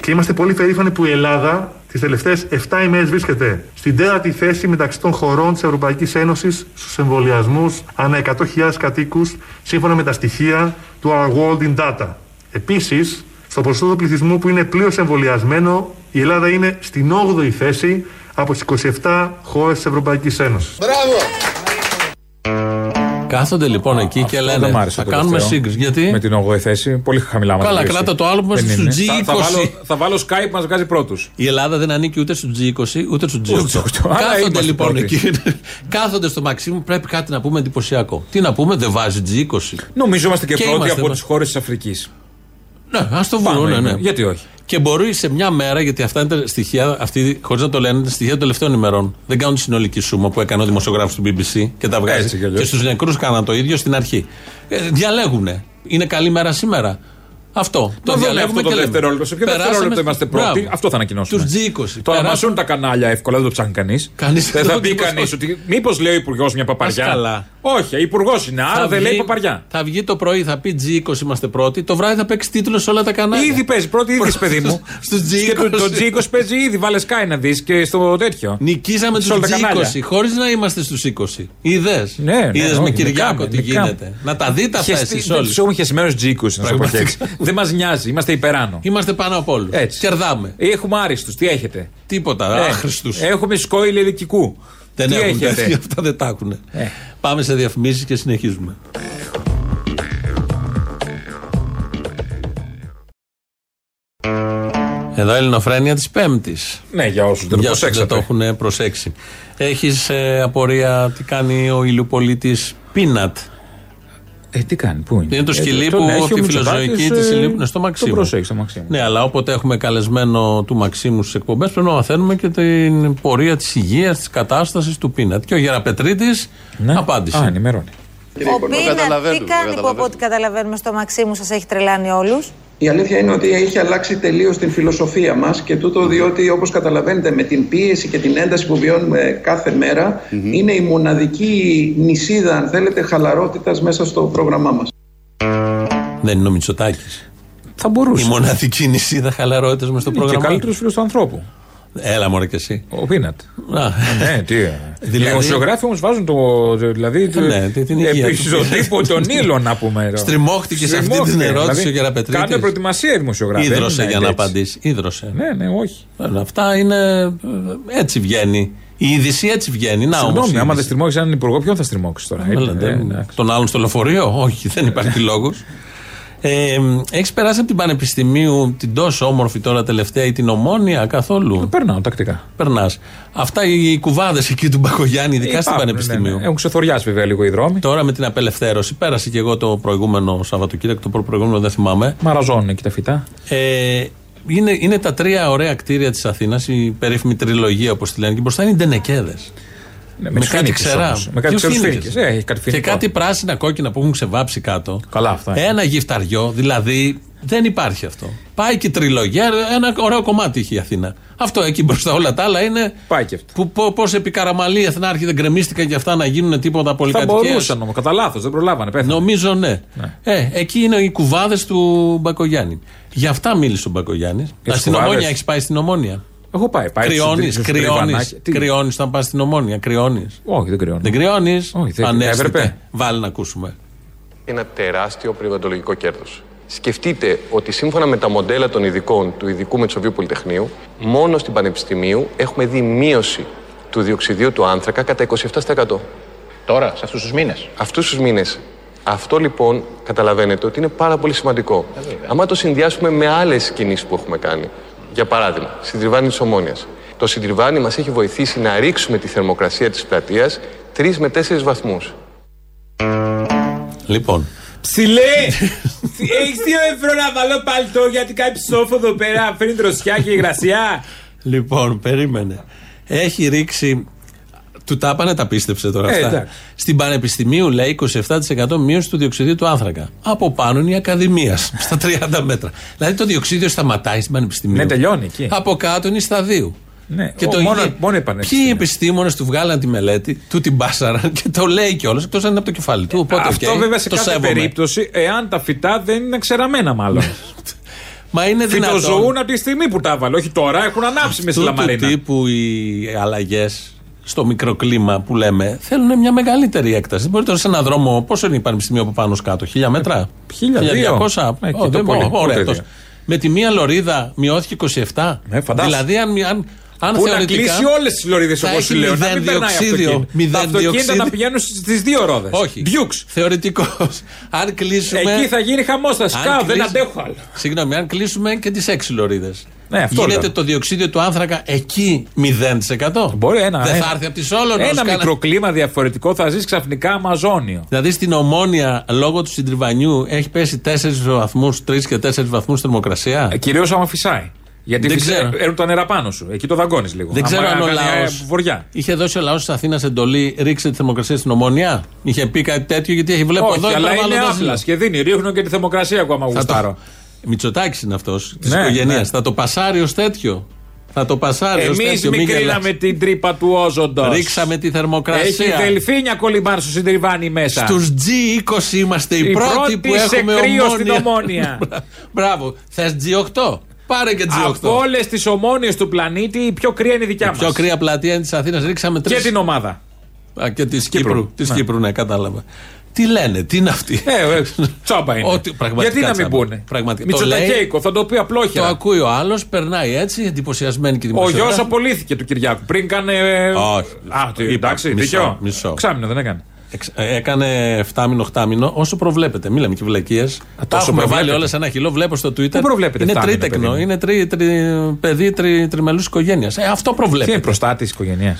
Και είμαστε πολύ περήφανοι που η Ελλάδα τις τελευταίες επτά ημέρες βρίσκεται στην τέταρτη θέση μεταξύ των χωρών της Ευρωπαϊκής Ένωσης στους εμβολιασμούς ανά εκατό χιλιάδες κατοίκους, σύμφωνα με τα στοιχεία του Our World in Data. Επίσης, στο ποσοστό του πληθυσμού που είναι πλήρως εμβολιασμένο, η Ελλάδα είναι στην όγδοη θέση από τις είκοσι επτά χώρες της Ευρωπαϊκής Ένωσης. Μπράβο! Κάθονται λοιπόν εκεί και λένε θα κάνουμε σύγκριση. Γιατί? Με την όγδοη θέση, πολύ χαμηλά μας. Καλά, κράτα το άλλο που είμαστε στου τζι είκοσι. Θα, θα, βάλω, θα βάλω Skype, μας βγάζει πρώτους. Η Ελλάδα δεν ανήκει ούτε στου τζι είκοσι ούτε στου τζι οκτώ. Κάθονται λοιπόν εκεί. Κάθονται στο Μαξίμου, πρέπει κάτι να πούμε εντυπωσιακό. Τι να πούμε, δεν βάζει τζι είκοσι. Νομίζω είμαστε και, και πρώτοι από τις χώρες της Αφρικής. Ναι, α το βρούμε. Ναι, ναι. Γιατί όχι. Και μπορεί σε μια μέρα, γιατί αυτά είναι τα στοιχεία, αυτοί, χωρίς να το λένε, τα στοιχεία των τελευταίων ημερών. Δεν κάνουν τη συνολική σούμα που έκανε ο δημοσιογράφος του μπι μπι σι και τα βγάζει. Έτσι, και, και στους νεκρούς κάναν το ίδιο στην αρχή. Ε, διαλέγουνε. Είναι καλή μέρα σήμερα. Αυτό. Το Μα διαλέγουμε αυτό και το δευτερόλεπτο. Σε ποιο δευτερόλεπτο είμαστε πρώτοι, μπράβο. Αυτό θα ανακοινώσουμε. Τους τζι είκοσι. Το αμασούν τα κανάλια εύκολα, δεν το ψάχνει κανείς. Κανείς δεν θα πει κανείς ότι. Μήπως λέει ο υπουργός μια παπαριά. Όχι, υπουργός είναι, άρα δεν λέει παπαριά. Θα βγει το πρωί, θα πει τζι είκοσι είμαστε πρώτοι, το βράδυ θα παίξει τίτλο σε όλα τα κανάλια. Ήδη παίζει πρώτη, ήδη παιδί μου. Στου τζι είκοσι. Το τζι είκοσι παίζει ήδη, βάλε Sky να δει και στο τέτοιο. Νικήσαμε του τζι είκοσι χωρίς να είμαστε στου είκοσι. Είδε. Είδε με Κυριάκο τι γίνεται. Να τα δείτε αυτά εσείς όλοι. Του έχουμε χεσμένου τζι είκοσι να σου προσέξει. Δεν μας νοιάζει, είμαστε υπεράνω. Είμαστε πάνω από όλους. Κερδάμε. Έχουμε άριστους, τι έχετε. Τίποτα, ε, άχρηστους. Έχουμε σκόιλ ελικικού. Δεν τι έχετε. Τέτοι, αυτά δεν τα έχουνε. Ε. Πάμε σε διαφημίσεις και συνεχίζουμε. Εδώ η Ελληνοφρένεια της Πέμπτης. Ναι, για όσους δεν, για όσους δεν το έχουν προσέξει. Έχεις ε, απορία τι κάνει ο ηλιουπολίτης Πίνατ. Ε, τι κάνει, πού είναι. Είναι το σκυλί ε, που έχει τη φιλοζωική τη συλλήπνε στο Μαξίμου. Το προσέχει στο Μαξίμου. Ναι, αλλά όποτε έχουμε καλεσμένο του Μαξίμου στις εκπομπές, πρέπει να μαθαίνουμε και την πορεία της υγείας, της κατάστασης του Πίνατ. Και ο Γεραπετρίτης ναι. απάντησε. Α, ενημερώνει. Ο Πίνατ, τι κάνει που από ό,τι καταλαβαίνουμε στο Μαξίμου σας έχει τρελάνει όλους. Η αλήθεια είναι ότι έχει αλλάξει τελείως την φιλοσοφία μας και τούτο διότι όπως καταλαβαίνετε με την πίεση και την ένταση που βιώνουμε κάθε μέρα mm-hmm. είναι η μοναδική νησίδα αν θέλετε χαλαρότητας μέσα στο πρόγραμμά μας. Δεν είναι ο Μητσοτάκης. Θα μπορούσε. Η μοναδική νησίδα χαλαρότητας μέσα στο είναι πρόγραμμα. Και καλύτερος φίλος του ανθρώπου. Έλα μωρέ και εσύ. Ο Πίνατ. Ναι, τι. Οι δημοσιογράφοι όμως βάζουν το. Δηλαδή. Επισοδήπο τον ήλο να πούμε. Στριμώχτηκε σε αυτή την ερώτηση ο Γεραπετρίτης. Κάνε προετοιμασία οι δημοσιογράφοι. Ίδρωσε για να απαντήσει. Ίδρωσε. Ναι, ναι, όχι. Αυτά είναι. Έτσι βγαίνει. Η είδηση έτσι βγαίνει. Να όμως. Συγγνώμη, άμα δεν στριμώχει έναν υπουργό, ποιον θα στριμώξει τώρα. Τον άλλον στο λεωφορείο. Όχι, δεν υπάρχει λόγο. Ε, έχεις περάσει από την Πανεπιστημίου την τόσο όμορφη τώρα τελευταία ή την Ομόνοια καθόλου? Περνάω τακτικά. Περνάς. Αυτά οι κουβάδες εκεί του Μπακογιάννη, ειδικά ε, στην Πανεπιστημίου. Ναι, ναι. Έχουν ξεθοριάσει βέβαια λίγο οι δρόμοι. Τώρα με την απελευθέρωση. Πέρασε και εγώ το προηγούμενο Σαββατοκύριακο, το προπροηγούμενο δεν θυμάμαι. Μαραζώνουν εκεί τα φυτά. Ε, είναι, είναι τα τρία ωραία κτίρια της Αθήνας, η περίφημη τριλογία όπως τη λένε, και μπροστά είναι οι ντενεκέδες. Ναι, με, με κάτι ξερά. Με κάτι ξερούς ε, και κάτι πράσινα κόκκινα που έχουν ξεβάψει κάτω. Καλά αυτά. Ένα γυφταριό, δηλαδή δεν υπάρχει αυτό. Πάει και η τριλογία, ένα ωραίο κομμάτι είχε η Αθήνα. Αυτό εκεί μπροστά, όλα τα άλλα είναι. Πάει και αυτό. Πώς επί Καραμαλή οι Αθηνάρχοι δεν γκρεμίστηκαν για αυτά να γίνουν τίποτα πολυκατοικίες. Θα μπορούσαν όμως, κατά λάθος, δεν προλάβανε. Πέθανε. Νομίζω ναι. ναι. Ε, εκεί είναι οι κουβάδες του Μπακογιάννη. Γι' αυτά μίλησε ο Μπακογιάννης. Στην Ομόνοια έχει πάει στην Ομόνοια. Έχω πάει. Κρυώνεις, κρυώνεις, κρυώνεις όταν πας στην Ομόνοια, κρυώνεις. Όχι, δεν κρυώνω. Δεν κρυώνεις, ανέστητε, βάλει να ακούσουμε. Ένα τεράστιο περιβαλλοντολογικό κέρδος. Σκεφτείτε ότι σύμφωνα με τα μοντέλα των ειδικών του ειδικού Μετσοβίου Πολυτεχνείου, μόνο στην Πανεπιστημίου έχουμε δει μείωση του διοξιδίου του άνθρακα κατά είκοσι επτά τοις εκατό. Τώρα, σε αυτούς τους μήνες. Αυτούς τους μήνες. Αυτό λοιπόν καταλαβαίνετε ότι είναι πάρα πολύ σημαντικό. Αν το συνδυάσουμε με άλλες κινήσεις που έχουμε κάνει. Για παράδειγμα, συντριβάνι της Ομόνοιας. Το συντριβάνι μας έχει βοηθήσει να ρίξουμε τη θερμοκρασία της πλατείας τρεις με τέσσερις βαθμούς. Λοιπόν. Ψηλέ! Έχεις δύο ευρώ να βάλω παλτό γιατί κάνει ψόφο εδώ πέρα, φέρνει δροσιά και υγρασία. Λοιπόν, περίμενε. Έχει ρίξει. Του τα πάνε, τα πίστεψε τώρα ε, αυτά. Εντάξει. Στην Πανεπιστημίου λέει είκοσι επτά τοις εκατό μείωση του διοξιδίου του άνθρακα. Από πάνω είναι η Ακαδημία, στα τριάντα μέτρα. Δηλαδή το διοξίδιο σταματάει στην Πανεπιστημίου. Ναι, τελειώνει εκεί. Από κάτω είναι η σταδίου. Ναι, και ο, το μόνο, είναι, μόνο πανεπιστήμιο. Ποιοι επιστήμονες του βγάλαν τη μελέτη, του την πάσαραν και το λέει κιόλας, εκτός αν είναι από το κεφάλι του. Οπότε, αυτό okay, βέβαια σε κάθε σέβομαι. Περίπτωση, εάν τα φυτά δεν είναι ξεραμένα μάλλον. Μα είναι δυνατόν. Φυτοζωούν από τη στιγμή που τα έβαλε. Όχι τώρα, έχουν ανάψει με στη λαμαρίνα. Αυτού του τύπου οι αλλαγές. Στο μικροκλίμα που λέμε, θέλουν μια μεγαλύτερη έκταση. Μπορείτε τώρα σε έναν δρόμο, πόσο είναι η Πανεπιστημίου από πάνω σκάτω, χίλια μέτρα, χίλια διακόσια. Με τη μία λωρίδα μειώθηκε είκοσι επτά. Ε, δηλαδή, αν, αν, Αν που να κλείσει όλες τις Φλωρίδες, όπως σου λέω. Να μην περνάει αυτοκίνητο. Τα αυτοκίνητα να πηγαίνουν στις δύο ρόδες. Όχι. Διούξ. Θεωρητικώς. Αν κλείσουμε. Εκεί θα γίνει χαμόστα. Σκάβ, δεν αντέχω άλλο. Συγγνώμη, αν κλείσουμε και τις έξι Φλωρίδες. Ναι, γίνεται ήταν. Το διοξείδιο του άνθρακα εκεί μηδέν τοις εκατό. Μπορεί ένα. Δεν θα έρθει από τη Σόλωνος. Ένα σκάλα... μικροκλίμα διαφορετικό θα ζεις ξαφνικά Αμαζόνιο. Δηλαδή στην Ομόνοια λόγω του συντριβανιού έχει πέσει τέσσερις βαθμούς, τρεις και τέσσερις βαθμούς θερμοκρασία. Ε, κυρίως άμα φυσάει. Γιατί έρουν τα νερά πάνω σου. Εκεί το δαγκώνεις λίγο. Δεν άμα ξέρω αν ο Λαός. Είχε δώσει ο Λαός της Αθήνας εντολή, ρίξε τη θερμοκρασία στην Ομόνοια. Είχε πει κάτι τέτοιο γιατί έχει βλέπω εδώ. Αλλά είναι άφλας και δίνει. Ρίχνουν και τη θερμοκρασία ακόμα γουστάρω. Μητσοτάκης είναι αυτός της ναι, οικογένειας. Ναι. Θα το πασάρει ως τέτοιο. Θα το πασάρει ως τέτοιο. Εμείς μικρίναμε την τρύπα του όζοντος. Ρίξαμε τη θερμοκρασία. Έχει δελφίνια κολυμπάρ στο συντριβάνι μέσα. Στους τζι είκοσι είμαστε οι, οι πρώτοι, πρώτοι που έχουμε κρύο στην Ομόνοια. Μπράβο. Θες τζι οκτώ. Πάρε και τζι οκτώ. Από όλες τις ομόνοιες του πλανήτη η πιο κρύα είναι η δικιά μας. Η πιο κρύα πλατεία είναι της Αθήνας. Ρίξαμε τρεις. Και την ομάδα. Α, και της Κύπρου. Κύπρου. Της ναι. Κύπρου, ναι, κατάλαβα. Τι λένε, τι είναι αυτοί. Ε, τσάμπα είναι. Ότι, γιατί να μην πούνε. Μητσοτακέικο, θα το πει απλόχερα. Το ακούει ο άλλος, περνάει έτσι, εντυπωσιασμένη και δημοσιογράφη. Ο γιος απολύθηκε του Κυριάκου. Πριν κάνε. Όχι. Α, τι, εντάξει, δίκιο. Εξάμηνο δεν έκανε. Εξ, έκανε εφτάμηνο, οχτάμηνο, όσο προβλέπετε. Μην λέμε και βλακίες. Τα έχουμε βάλει όλα σε ένα χειλό. Βλέπω στο Twitter. Είναι τρίτεκνο. Είναι παιδί τριμελούς οικογένειας. Αυτό προβλέπετε. Είναι προστάτη οικογένεια.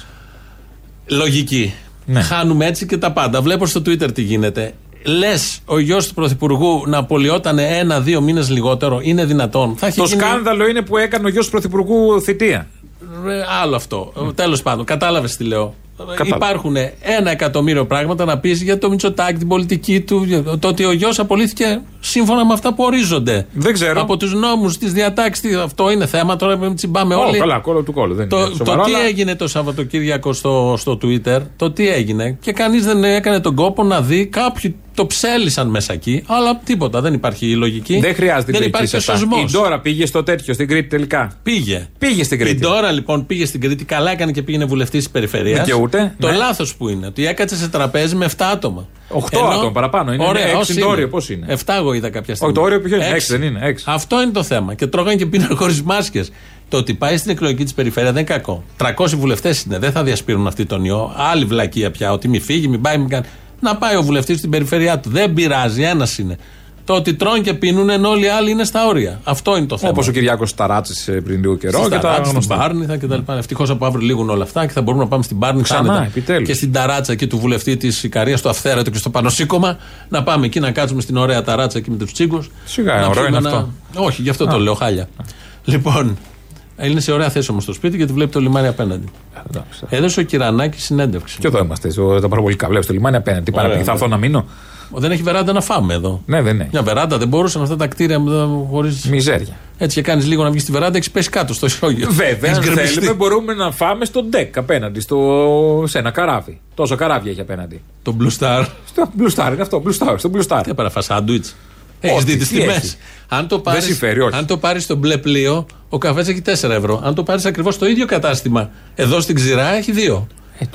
Λογική. Ναι. Χάνουμε έτσι και τα πάντα. Βλέπω στο Twitter τι γίνεται. Λες ο γιος του Πρωθυπουργού να απολυόταν ένα-δύο μήνες λιγότερο, είναι δυνατόν? Θα έχει το γίνει... σκάνδαλο είναι που έκανε ο γιος του Πρωθυπουργού θητεία. Ρε, άλλο αυτό. Mm. Τέλος πάντων, κατάλαβες τι λέω. Κατάλαβα. Υπάρχουν ένα εκατομμύριο πράγματα να πεις για το Μητσοτάκη, την πολιτική του. Το ότι ο γιος απολύθηκε σύμφωνα με αυτά που ορίζονται. Δεν ξέρω. Από τους νόμους, τις διατάξεις. Αυτό είναι θέμα. Τώρα με τσιμπάμε oh, όλοι. Καλά, κόλλο του κόλλου. Δεν το, είναι. Σοβαρό, το αλλά... τι έγινε το Σαββατοκύριακο στο, στο Twitter, το τι έγινε. Και κανείς δεν έκανε τον κόπο να δει. Κάποιοι το ψέλισαν μέσα εκεί, αλλά τίποτα. Δεν υπάρχει η λογική. Δεν χρειάζεται δεν υπάρχει σωσμός. Η Ντόρα πήγε στο τέτοιο, στην Κρήτη τελικά. Πήγε. Πήγε στην Κρήτη. Η Ντόρα λοιπόν πήγε στην Κρήτη. Καλά έκανε και πήγαινε βουλευτής της περιφερειάς. Ούτε, το ναι. λάθος που είναι ότι έκατσε σε τραπέζι με επτά άτομα. οκτώ άτομα παραπάνω. Είναι ωραία, έξι το όριο, πώς είναι. επτά εγώ είδα κάποια στιγμή. Όχι, το όριο πήγαινε. έξι δεν είναι. έξι. Αυτό είναι το θέμα. Και τρώγανε και πίναν χωρίς μάσκες. Το ότι πάει στην εκλογική της περιφέρεια δεν είναι κακό. τριακόσιοι βουλευτές είναι. Δεν θα διασπείρουν αυτή τον ιό. Άλλη βλακεία πια. Ότι μη φύγει, μη πάει, μη κάνει. Να πάει ο βουλευτής στην περιφέρειά του. Δεν πειράζει. Ένας είναι. Το ότι τρώνε και πίνουν ενώ όλοι οι άλλοι είναι στα όρια. Αυτό είναι το θέμα. Όπως ο Κυριάκος ταράτσισε πριν λίγο καιρό. Στα και τα Ταράτσα, στην Πάρνηθα κτλ. Mm. Ευτυχώς από αύριο λήγουν όλα αυτά και θα μπορούμε να πάμε στην Πάρνηθα ξανά. Και στην Ταράτσα και του βουλευτή της Ικαρίας, στο Αυθαίρετο και στο Πανοσήκωμα. Να πάμε εκεί να κάτσουμε στην ωραία Ταράτσα εκεί με τους τσίγκους. Σιγά, ωραίο είναι να... αυτό. Όχι, γι' αυτό Α. το λέω, χάλια. Α. Λοιπόν, είναι σε ωραία θέση όμως στο σπίτι γιατί βλέπει το λιμάνι απέναντι. Έδωσε ο Κυρανάκης συνέντευξη. Και εδώ είμαστε. Τα παραβολικά βλέπει το λιμάνι απέναντι. Θα έρθω να μείνω. Δεν έχει βεράντα να φάμε εδώ. Ναι, δεν έχει. Μια βεράντα δεν μπορούσαν αυτά τα κτίρια χωρίς. Μιζέρια. Έτσι και κάνεις λίγο να βγεις στη βεράντα, έχεις πέσει κάτω στο ισόγειο. Βέβαια, αν θέλουμε μπορούμε να φάμε στο ντεκ απέναντι, στο... σε ένα καράβι. Τόσο καράβι έχει απέναντι. Το Blue Star. Στο Blue Star είναι αυτό. Blue Star. Στο Blue Star. Τι παραφά, σάντουιτς. Έχεις δει τις τιμές. Αν το πάρεις, δεν συμφέρει, όχι. Αν το πάρεις στο μπλε πλοίο, ο καφές έχει τέσσερα ευρώ. Αν το πάρεις ακριβώς στο ίδιο κατάστημα, εδώ στην ξηρά έχει δύο.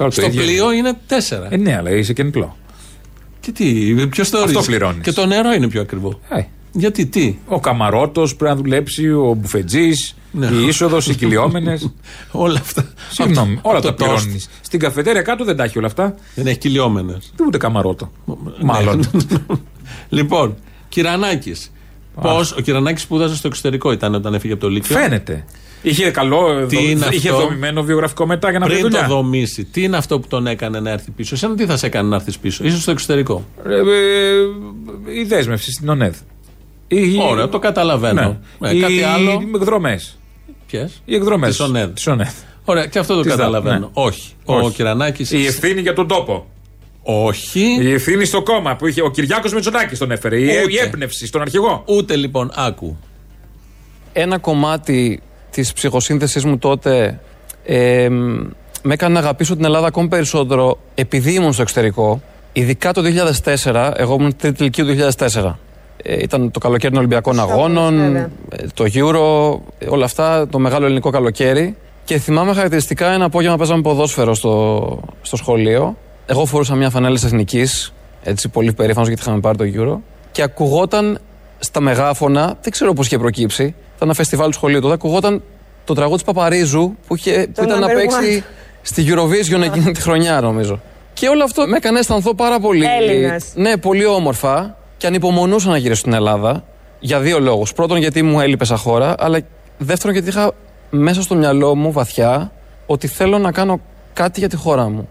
Στο πλοίο είναι τέσσερα. Ναι, αλλά είσαι και νιπλό. Και τι, ποιος το ορίζει. Αυτό πληρώνεις. Και το νερό είναι πιο ακριβό. Hey. Γιατί τι. Ο καμαρότος πρέπει να δουλέψει, ο μπουφετζής, ναι. η είσοδος, οι κυλιόμενες. όλα αυτά. Συγγνώμη, όλα τα πληρώνεις. Στην καφετέρια κάτω δεν τα έχει όλα αυτά. Δεν έχει κυλιόμενες. Δεν ούτε καμαρότο. Μάλλον. Λοιπόν, Κυρανάκης. Πώς, ο Κυρανάκης σπούδασε στο εξωτερικό ήταν όταν έφυγε από το Λύκειο. Φαίνεται. Είχε καλό, τι δο... είχε αυτό... δομημένο βιογραφικό μετά για να βρει δουλειά. Πριν το δομήσει, τι είναι αυτό που τον έκανε να έρθει πίσω? Εσένα τι θα σε έκανε να έρθεις πίσω? Ίσως στο εξωτερικό. Ε, ε, η δέσμευση στην ΩΝΕΔ. Η... Ωραία, το καταλαβαίνω. Ναι. Ε, κάτι η... άλλο. Οι εκδρομές. Ποιες? Οι εκδρομές της ΩΝΕΔ. Ωραία, και αυτό το τις καταλαβαίνω. Ναι. Όχι. Όχι. Ο Κυρανάκης... Η ευθύνη για τον τόπο. Όχι. Η ευθύνη στο κόμμα που είχε ο Κυριάκος Μητσοτάκης τον έφερε. Ούτε. Η έμπνευση στον αρχηγό. Ούτε λοιπόν, άκου. Ένα κομμάτι της ψυχοσύνθεσης μου τότε ε, με έκανε να αγαπήσω την Ελλάδα ακόμη περισσότερο επειδή ήμουν στο εξωτερικό, ειδικά το δύο χιλιάδες τέσσερα. Εγώ ήμουν τρίτη ηλικίου του δύο χιλιάδες τέσσερα. Ε, ήταν το καλοκαίρι των Ολυμπιακών Αγώνων, ε, το Euro, όλα αυτά, το μεγάλο ελληνικό καλοκαίρι. Και θυμάμαι χαρακτηριστικά ένα απόγευμα παίζαμε ποδόσφαιρο στο, στο σχολείο. Εγώ φορούσα μια φανέλα της Εθνικής, έτσι πολύ περήφανος γιατί είχαμε πάρει το Euro. Και ακουγόταν στα μεγάφωνα, δεν ξέρω πώς είχε προκύψει, ήταν ένα φεστιβάλ του σχολείου τότε, ακουγόταν το τραγούδι της Παπαρίζου που, είχε, που ήταν να παίξει στη Eurovision εκείνη τη χρονιά, νομίζω. Και όλο αυτό με έκανε αισθανθώ πάρα πολύ. Έλληνας. Ναι, πολύ όμορφα. Και ανυπομονούσα να γυρίσω στην Ελλάδα. Για δύο λόγους. Πρώτον, γιατί μου έλειπε σαν χώρα. Αλλά δεύτερον, γιατί είχα μέσα στο μυαλό μου βαθιά ότι θέλω να κάνω κάτι για τη χώρα μου.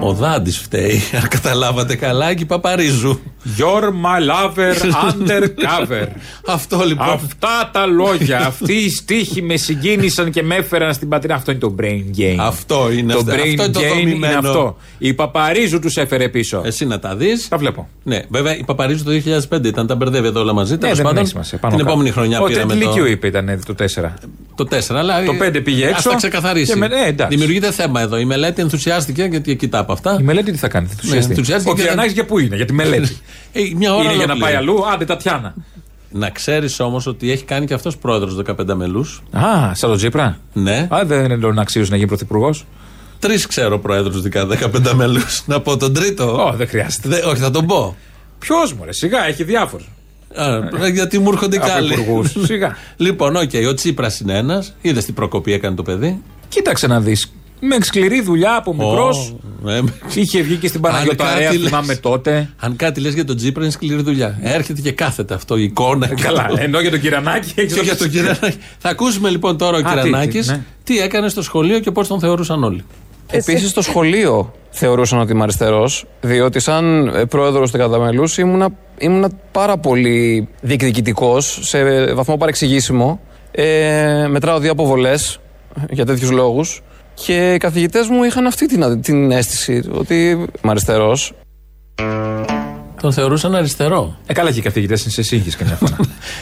Ο Δάντης φταίει, αν καταλάβατε καλά, και η Παπαρίζου. You're my lover undercover. Αυτό λοιπόν. Αυτά τα λόγια, αυτοί οι στίχοι με συγκίνησαν και με έφεραν στην πατρίδα. Αυτό είναι το brain game. Αυτό είναι το brain αυτό. Αυτό game είναι, το είναι αυτό. Η Παπαρίζου τους έφερε πίσω. Εσύ να τα δεις. Τα βλέπω. Ναι, βέβαια η Παπαρίζου το δύο χιλιάδες πέντε ήταν, τα μπερδεύει εδώ όλα μαζί. Ναι, δεν σημασία, την κάτω. Επόμενη χρονιά ο πήραμε το. Το τελικιού είπε ήταν το τέσσερα. Το τέσσερα, αλλά. Το πέντε πήγε έξω. Ας τα ξεκαθαρίσει. Δημιουργείται θέμα εδώ. Η μελέτη ενθουσιάστηκε γιατί κοιτά. Αυτά. Η μελέτη τι θα κάνει, ενθουσιάστηκε. Ο Κυρανάκης για πού είναι, για τη μελέτη. ε, μια ώρα είναι για να πάει αλλού, άντε Τατιάνα. Να ξέρεις όμως ότι έχει κάνει και αυτός πρόεδρος δεκαπέντε μελούς. Α, σαν τον Τσίπρα. Ναι. Α, δεν είναι να αξίζει να γίνει πρωθυπουργός. Τρεις ξέρω πρόεδρους δεκαπέντε μελούς. Να πω τον τρίτο. Ω, δεν χρειάζεται. Δε, όχι, θα τον πω. Ποιος μωρέ, σιγά, έχει διάφορους. Α, γιατί μου έρχονται κάλλοι. Λοιπόν, okay, ο Τσίπρας είναι ένας. Είδες τι προκοπή έκανε το παιδί. Κοίταξε να δεις. Με σκληρή δουλειά από μικρός. Oh, είχε βγει και στην Παναγιωταρέα, θυμάμαι τότε. Αν κάτι λες για τον Τσίπρα, είναι σκληρή δουλειά. Έρχεται και κάθεται αυτό η εικόνα. Καλά, το... ενώ για τον Κυρανάκη. Και για τον Κυρανάκη. Θα ακούσουμε λοιπόν τώρα ο Κυρανάκης τι, τι, ναι. τι έκανε στο σχολείο και πώς τον θεωρούσαν όλοι. Επίσης στο σχολείο θεωρούσαν ότι είμαι αριστερός, διότι σαν πρόεδρος του Καταμελούς ήμουνα, ήμουνα πάρα πολύ διεκδικητικός, σε βαθμό παρεξηγήσιμο. Ε, μετράω δύο αποβολές για τέτοιους λόγους. Και οι καθηγητές μου είχαν αυτή την, την αίσθηση ότι είμαι αριστερός. Τον θεωρούσαν αριστερό. Ε, καλά και οι καθηγητές είναι σε σύγχυση καμιά φορά.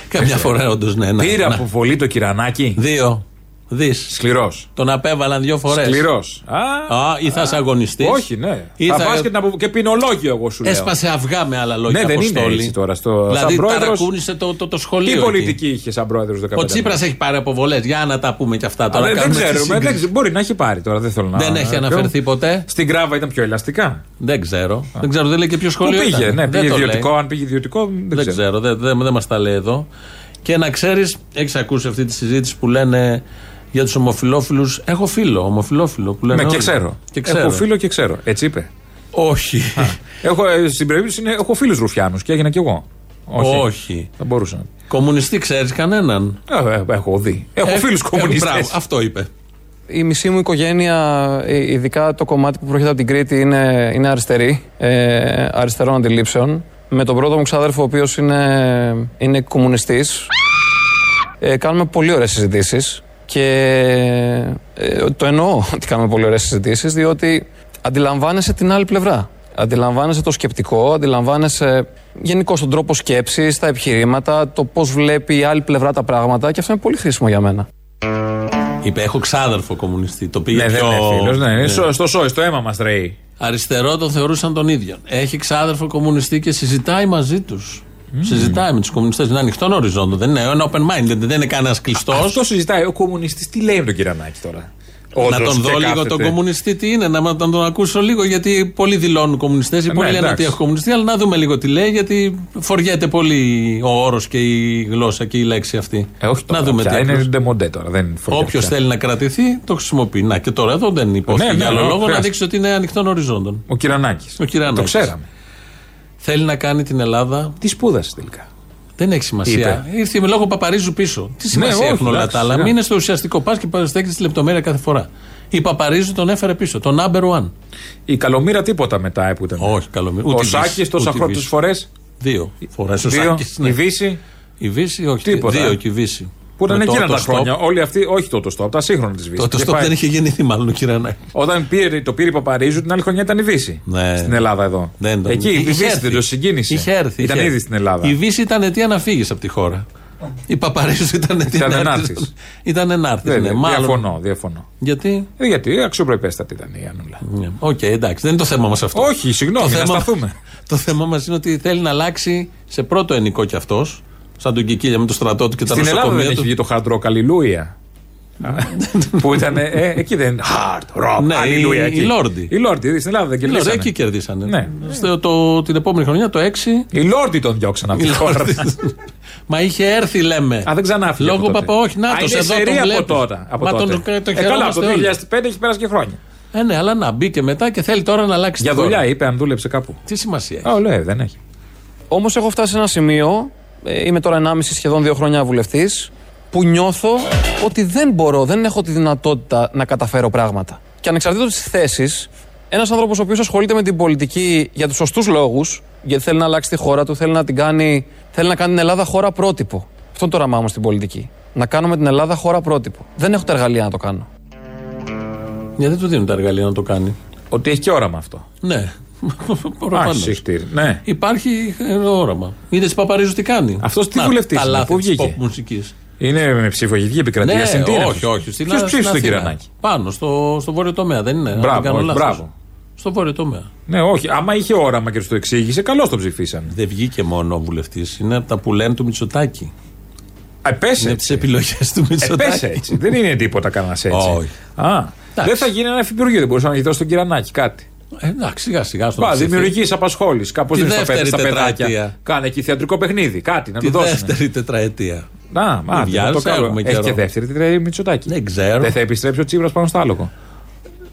Καμιά φορά όντως, ναι. Πήρε ναι, αποβολή ναι. Το Κυρανάκι. Δύο. Δεις. Σκληρός. Τον απέβαλαν δύο φορές. Σκληρός. Α, α, ή θα σε αγωνιστείς. Όχι, ναι. Ή θα, θα πας και, να... και ποινολόγιο, εγώ σου λέω. Έσπασε αυγά με άλλα λόγια. Ναι, δεν είναι έτσι τώρα. Στο... Δηλαδή, σαν πρόεδρος... ταρακούνησε το, το, το σχολείο. Τι πολιτική είχε σαν πρόεδρος δεκαπέντε. Ο Τσίπρας έχει πάρει αποβολές. Για να τα πούμε και αυτά τώρα. Α, δεν ξέρουμε. Δεν ξε... Μπορεί να έχει πάρει τώρα. Δεν θέλω να. Δεν έχει αναφερθεί ποτέ. Στην Κράβα ήταν πιο ελαστικά. Δεν ξέρω. Δεν ξέρω, δεν λέει και ποιο σχολείο. Πήγε. Ναι, πήγε ιδιωτικό. Αν πήγε ιδιωτικό, δεν ξέρω. Δεν μας τα λέει εδώ. Και να ξέρεις, έχεις ακούσει αυτή τη συζήτηση που λένε. Για τους ομοφυλόφιλους, έχω φίλο, ομοφυλόφιλο που λένε. Ναι, και ξέρω. και ξέρω. Έχω φίλο και ξέρω. Έτσι είπε. Όχι. έχω, στην περίπτωση είναι, έχω φίλους ρουφιάνους και έγινα κι εγώ. Όχι. Όχι. Θα μπορούσα. Κομμουνιστή ξέρεις κανέναν. Ε, έχω δει. Έχω ε, φίλους κομμουνιστές. Αυτό είπε. Η μισή μου οικογένεια, ειδικά το κομμάτι που προέρχεται από την Κρήτη, είναι, είναι αριστερή. Ε, αριστερών αντιλήψεων. Με τον πρώτο μου ξάδερφο, ο οποίος είναι, είναι κομμουνιστής, ε, κάνουμε πολύ ωραίες συζητήσεις. Και ε, το εννοώ ότι κάνουμε πολύ ωραίες συζητήσεις, διότι αντιλαμβάνεσαι την άλλη πλευρά. Αντιλαμβάνεσαι το σκεπτικό, αντιλαμβάνεσαι γενικώς τον τρόπο σκέψης, τα επιχειρήματα, το πώς βλέπει η άλλη πλευρά τα πράγματα, και αυτό είναι πολύ χρήσιμο για μένα. Είπε, έχω ξάδερφο κομμουνιστή. Το πήγε ναι, πιο... δεν είναι φίλος, ναι, ναι. Στο, στο σόι, στο αίμα μας ρέει. Αριστερό τον θεωρούσαν τον ίδιο. Έχει ξάδερφο κομμουνιστή και συζητάει μαζί τους. Mm. Συζητάει με τους κομμουνιστές, είναι ανοιχτόν οριζόντο. Δεν είναι ένα open mind, δεν είναι κανένας κλειστός. Αυτό συζητάει ο κομμουνιστής. Τι λέει με τον Κυρανάκη τώρα. Όντως, να τον δω λίγο κάθεται. Τον κομμουνιστή τι είναι, να, να τον ακούσω λίγο, γιατί πολλοί δηλώνουν κομμουνιστές ή ναι, πολλοί λένε ότι έχουν κομμουνιστεί, αλλά να δούμε λίγο τι λέει, γιατί φοριέται πολύ ο όρος και η γλώσσα και η λέξη αυτή. Ε, όχι τώρα, να δούμε πια, είναι ντεμοντέ τώρα. Όποιος θέλει να κρατηθεί το χρησιμοποιεί. Να και τώρα εδώ δεν υπόθηκε για άλλο λόγο να δείξει ότι είναι ανοιχτών οριζόντων. Ο Κυρανάκης. Το ξέραμε. Θέλει να κάνει την Ελλάδα. Τι σπούδασε τελικά. Δεν έχει σημασία. Είπε. Ήρθε με λόγο Παπαρίζου πίσω. Τι σημασία ναι, έχουν όχι, όλα εντάξει, τα άλλα. Μην είναι στο ουσιαστικό. Πας και παραστέκει τη λεπτομέρεια κάθε φορά. Η Παπαρίζου τον έφερε πίσω. Το number one. Η Καλομήρα τίποτα μετά που ήταν. Όχι, Καλομήρα. Ο Σάκης τόσα χρόνια. φορές. Δύο φορές. Ο Σάκης. Ναι. Η Βίση. Η Βίση, όχι. Τίποτα. Δύο και η Βίση. Που ήταν εκείνα τα χρόνια. Όλοι αυτοί, όχι το Τοστό, από τα σύγχρονα τη Βίση. Το Τοστό δεν είχε γεννηθεί, μάλλον ο Κυρανάκη. Όταν πήρε, το πήρε η Παπαρίζου, την άλλη χρονιά ήταν η Βίση. Ναι. Στην Ελλάδα εδώ. Δεν το... Εκεί η Βίση δεν το συγκίνησε. Είχε έρθει. Ήταν είχε ήδη στην Ελλάδα. Η Βίση ήταν αιτία να φύγει από τη χώρα. Η Παπαρίζου ήταν αιτία να φύγει. Ήταν ενάρτης. Ναι, μάλλον. Διαφωνώ, διαφωνώ. Γιατί? Ε, γιατί αξιοπρεπέστατη ήταν η Άννουλα. Οκ, εντάξει, δεν είναι το θέμα μας αυτό. Όχι, συγγνώμη, να σταθούμε. Το θέμα μας είναι ότι θέλει να αλλάξει σε πρώτο ενικό κι αυτός. Σαν τον Κικίλια με το στρατό του και τα νοσοκομεία του. Στην Ελλάδα δεν έχει βγει το hard rock, αλληλούια. Που ήταν. Εκεί δεν. Hard rock. Αλληλούια. Οι Λόρντι. Οι Λόρντι στην Ελλάδα δεν κερδίσανε. Εκεί κερδίσανε. Την επόμενη χρονιά το έξι. Οι Λόρντι τον διώξαν από τη χώρα. Μα είχε έρθει, λέμε. Α, δεν ξανάφυγε. Λόγω Παπαόχη. Να το σεβαστούμε. Μα τον χαιρόμαστε όλοι. Το δύο χιλιάδες πέντε έχει περάσει και χρόνια. Ε, ναι, αλλά να μπει και μετά και θέλει τώρα να αλλάξει. Για δουλειά είπε, αν δούλεψε κάπου. Τι σημασία έχει. Ωραία, δεν έχει. Όμως έχω φτάσει σε ένα σημείο. Είμαι τώρα ενάμιση σχεδόν δύο χρόνια βουλευτής. Που νιώθω ότι δεν μπορώ, δεν έχω τη δυνατότητα να καταφέρω πράγματα. Και ανεξαρτήτως της θέσης, ένας άνθρωπος ο οποίος ασχολείται με την πολιτική για τους σωστούς λόγους, γιατί θέλει να αλλάξει τη χώρα του, θέλει να την κάνει, θέλει να κάνει την Ελλάδα χώρα πρότυπο. Αυτό είναι το όραμά μου στην πολιτική. Να κάνουμε την Ελλάδα χώρα πρότυπο. Δεν έχω τα εργαλεία να το κάνω. Γιατί δεν του δίνουν τα εργαλεία να το κάνει. Ότι έχει και όραμα αυτό. Ναι. ναι. Υπάρχει όραμα. Είδε Παπαρίζου τι κάνει. Αυτό τι βουλευτή είναι. Είναι με ψηφογική επικρατεία. Ναι, στην Τύρα. Όχι, όχι. Στην Ποιος ψήφισε τον Κυρανάκη. Πάνω, στο, στο βόρειο τομέα, δεν είναι. Μπράβο, αν δεν κάνω όχι, μπράβο. Στο βόρειο τομέα. Ναι, όχι. Άμα είχε όραμα και του το εξήγησε, καλώς τον ψηφίσανε. Δεν βγήκε μόνο ο βουλευτής. Είναι από τα που λένε του Μητσοτάκη. Επέσε. Είναι τις επιλογές του Μητσοτάκη. Επέσε έτσι. Δεν είναι τίποτα κανένας έτσι. Όχι. Α, δεν θα γίνει ένα υφυπουργείο. Δεν μπορούσε να γυρίσει τον Κυρανάκη κάτι. Εντάξει, σιγά σιγά στο τέλο. Δημιουργική απασχόληση. Κάπως δεν στα παιδάκια. Κάνε εκεί θεατρικό παιχνίδι. Κάτι να του δώσει. Δεύτερη τετραετία. Να, μα δεν το κάνουμε. Έχει και δεύτερη τετραετία Μητσοτάκη. Δεν ξέρω. Δεν θα επιστρέψει ο Τσίπρας πάνω στο άλογο.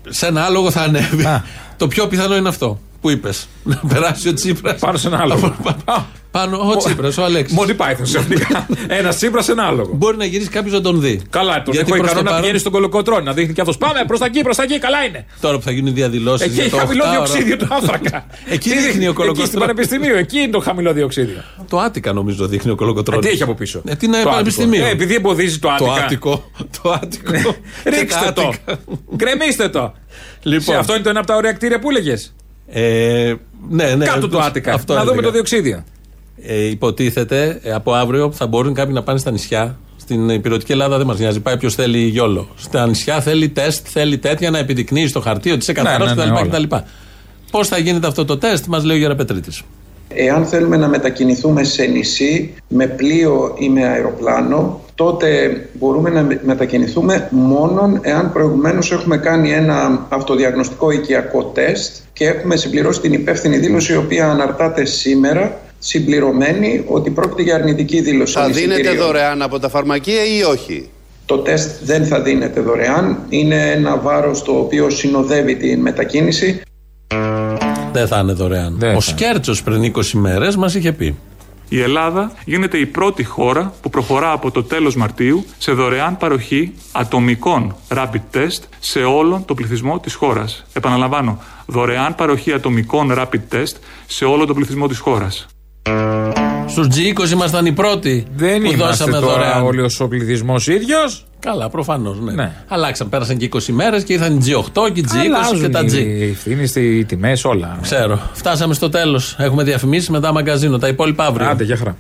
Σε ένα άλογο θα ανέβει. Α. Το πιο πιθανό είναι αυτό που είπες. Να περάσει ο Τσίπρας. Πάνω σε ένα άλογο. Πάνω ο Τσίπρας, ο Αλέξης. Μόνοι Πάιθον ξαφνικά. Ένα Τσίπρας, ένα άλογο. Μπορεί να γυρίσει κάποιος να τον δει. Καλά, τον έχω ικανό να πηγαίνει στον κολοκοτρόνι. Να δείχνει και αυτός. Πάμε προς τα εκεί, προς τα εκεί. Καλά είναι. Τώρα που θα γίνουν διαδηλώσεις. Εκεί έχει χαμηλό διοξίδιο του άνθρακα. Εκεί δείχνει ο κολοκοτρόνι. Εκεί στο Πανεπιστημίου, εκεί είναι το χαμηλό διοξίδιο. Το Άτικα νομίζω δείχνει ο κολοκοτρόνι. Τι έχει από πίσω. Τι είναι Πανεπιστημίο. Επειδή εμποδίζει το Άτικο. Το Άτικο. Ρίξτε το. Γκρεμίστε το. Αυτό είναι το ένα από τα ωραία κτίρια που έλεγε. Κάτω το Άτικα. Να δούμε το διοξίδιο. Ε, υποτίθεται ε, από αύριο θα μπορούν κάποιοι να πάνε στα νησιά. Στην υπηρετική Ελλάδα δεν μας νοιάζει. Πάει ποιος θέλει γιόλο. Στα νησιά θέλει τεστ, θέλει τέτοια να επιδεικνύει στο χαρτί ότι είσαι καθαρός κτλ. Πώς θα γίνεται αυτό το τεστ, μας λέει ο Γεραπετρίτης. Εάν θέλουμε να μετακινηθούμε σε νησί με πλοίο ή με αεροπλάνο, τότε μπορούμε να μετακινηθούμε μόνον εάν προηγουμένως έχουμε κάνει ένα αυτοδιαγνωστικό οικιακό τεστ και έχουμε συμπληρώσει την υπεύθυνη δήλωση η οποία αναρτάται σήμερα. Συμπληρωμένη ότι πρόκειται για αρνητική δήλωση. Θα δίνεται δωρεάν από τα φαρμακεία ή όχι? Το τεστ δεν θα δίνεται δωρεάν. Είναι ένα βάρος το οποίο συνοδεύει την μετακίνηση. Δεν θα είναι δωρεάν. Δεν Ο Σκέρτσος πριν είκοσι μέρες μας είχε πει. Η Ελλάδα γίνεται η πρώτη χώρα που προχωρά από το τέλος Μαρτίου σε δωρεάν παροχή ατομικών rapid test σε όλον τον πληθυσμό της χώρας. Επαναλαμβάνω, δωρεάν παροχή ατομικών rapid test σε όλο τον πληθυσμό της χώρας. Στους τζι είκοσι ήμασταν οι πρώτοι δεν που δώσαμε τώρα δωρεάν. Όλοι ο πληθυσμός ίδιος. Καλά, προφανώς, ναι. ναι. Αλλάξαν, πέρασαν και είκοσι μέρες και ήρθαν οι τζι οκτώ και οι τζι είκοσι. Αλλάζουν και τα G. Οι ευθύνες, οι τιμές, όλα. Ξέρω. Φτάσαμε στο τέλος. Έχουμε διαφημίσεις, μετά μαγκαζίνο. Τα υπόλοιπα αύριο. Άντε, για χαρά.